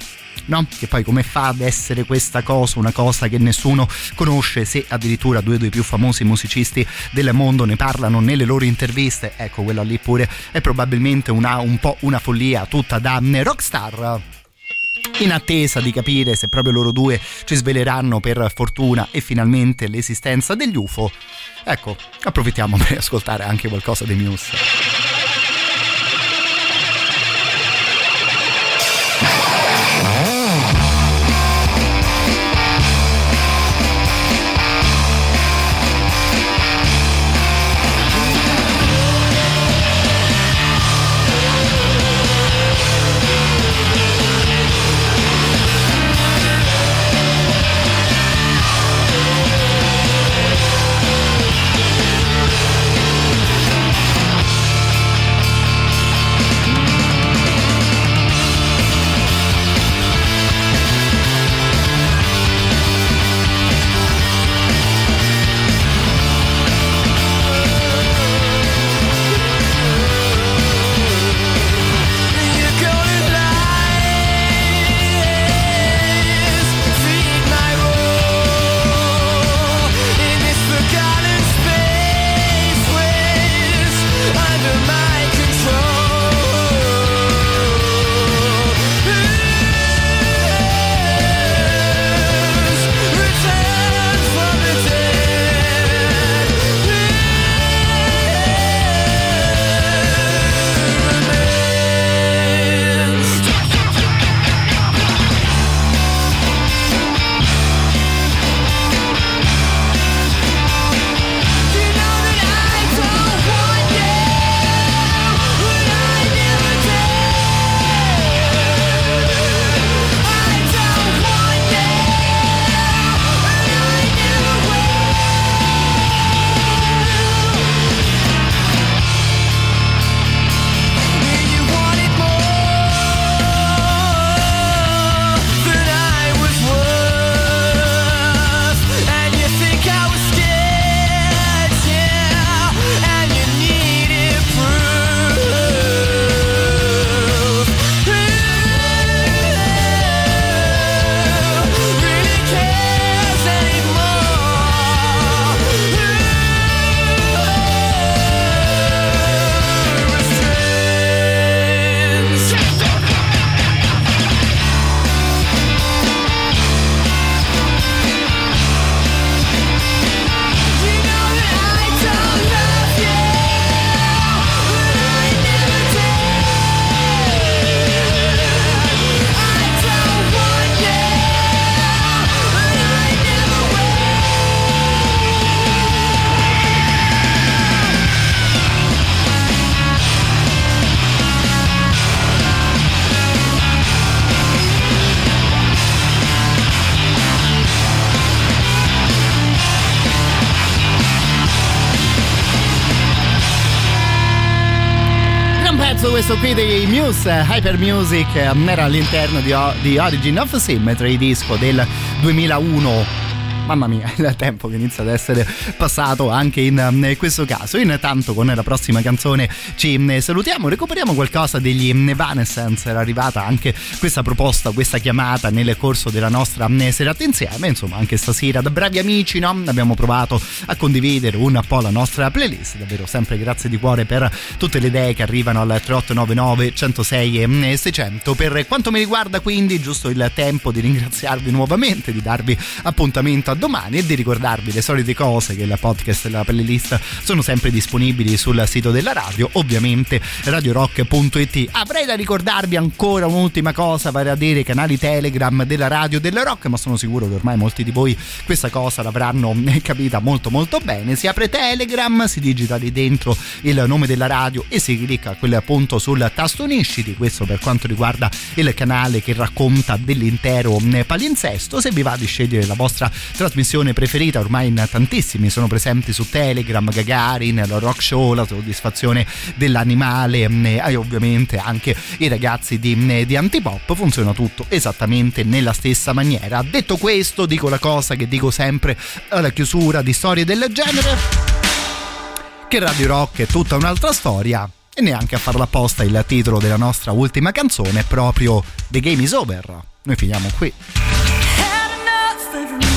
No? Che poi come fa ad essere questa cosa una cosa che nessuno conosce, se addirittura due dei più famosi musicisti del mondo ne parlano nelle loro interviste? Ecco, quella lì pure è probabilmente una, un po' una follia tutta da rockstar. In attesa di capire se proprio loro due ci sveleranno per fortuna e finalmente l'esistenza degli UFO, ecco, approfittiamo per ascoltare anche qualcosa dei Muse. Qui dei Muse, Hyper Music, era all'interno di, o- di Origin of Symmetry, disco del duemilauno. Mamma mia, il tempo che inizia ad essere passato anche in questo caso. Intanto con la prossima canzone ci salutiamo, recuperiamo qualcosa degli Evanescence. Era arrivata anche questa proposta, questa chiamata nel corso della nostra serata insieme, insomma anche stasera da bravi amici, no? Abbiamo provato a condividere un po' la nostra playlist. Davvero sempre grazie di cuore per tutte le idee che arrivano al trentotto novantanove centosei e seicento. Per quanto mi riguarda quindi giusto il tempo di ringraziarvi nuovamente, di darvi appuntamento a domani e di ricordarvi le solite cose, che la podcast e la playlist sono sempre disponibili sul sito della radio, ovviamente radio rock punto it. Avrei da ricordarvi ancora un'ultima cosa, vale a dire i canali Telegram della radio della Rock, ma sono sicuro che ormai molti di voi questa cosa l'avranno capita molto molto bene. Si apre Telegram, si digita lì dentro il nome della radio e si clicca a quel punto sul tasto unisciti. Questo per quanto riguarda il canale che racconta dell'intero palinsesto. Se vi va di scegliere la vostra trasmissione preferita, ormai in tantissimi sono presenti su Telegram: Gagarin, lo Rock Show, la soddisfazione dell'animale e ovviamente anche i ragazzi di, di Antipop. Funziona tutto esattamente nella stessa maniera. Detto questo, dico la cosa che dico sempre alla chiusura di storie del genere, che Radio Rock è tutta un'altra storia, e neanche a farla apposta il titolo della nostra ultima canzone è proprio The Game Is Over. Noi finiamo qui. Fighting.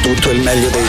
tutto il meglio dei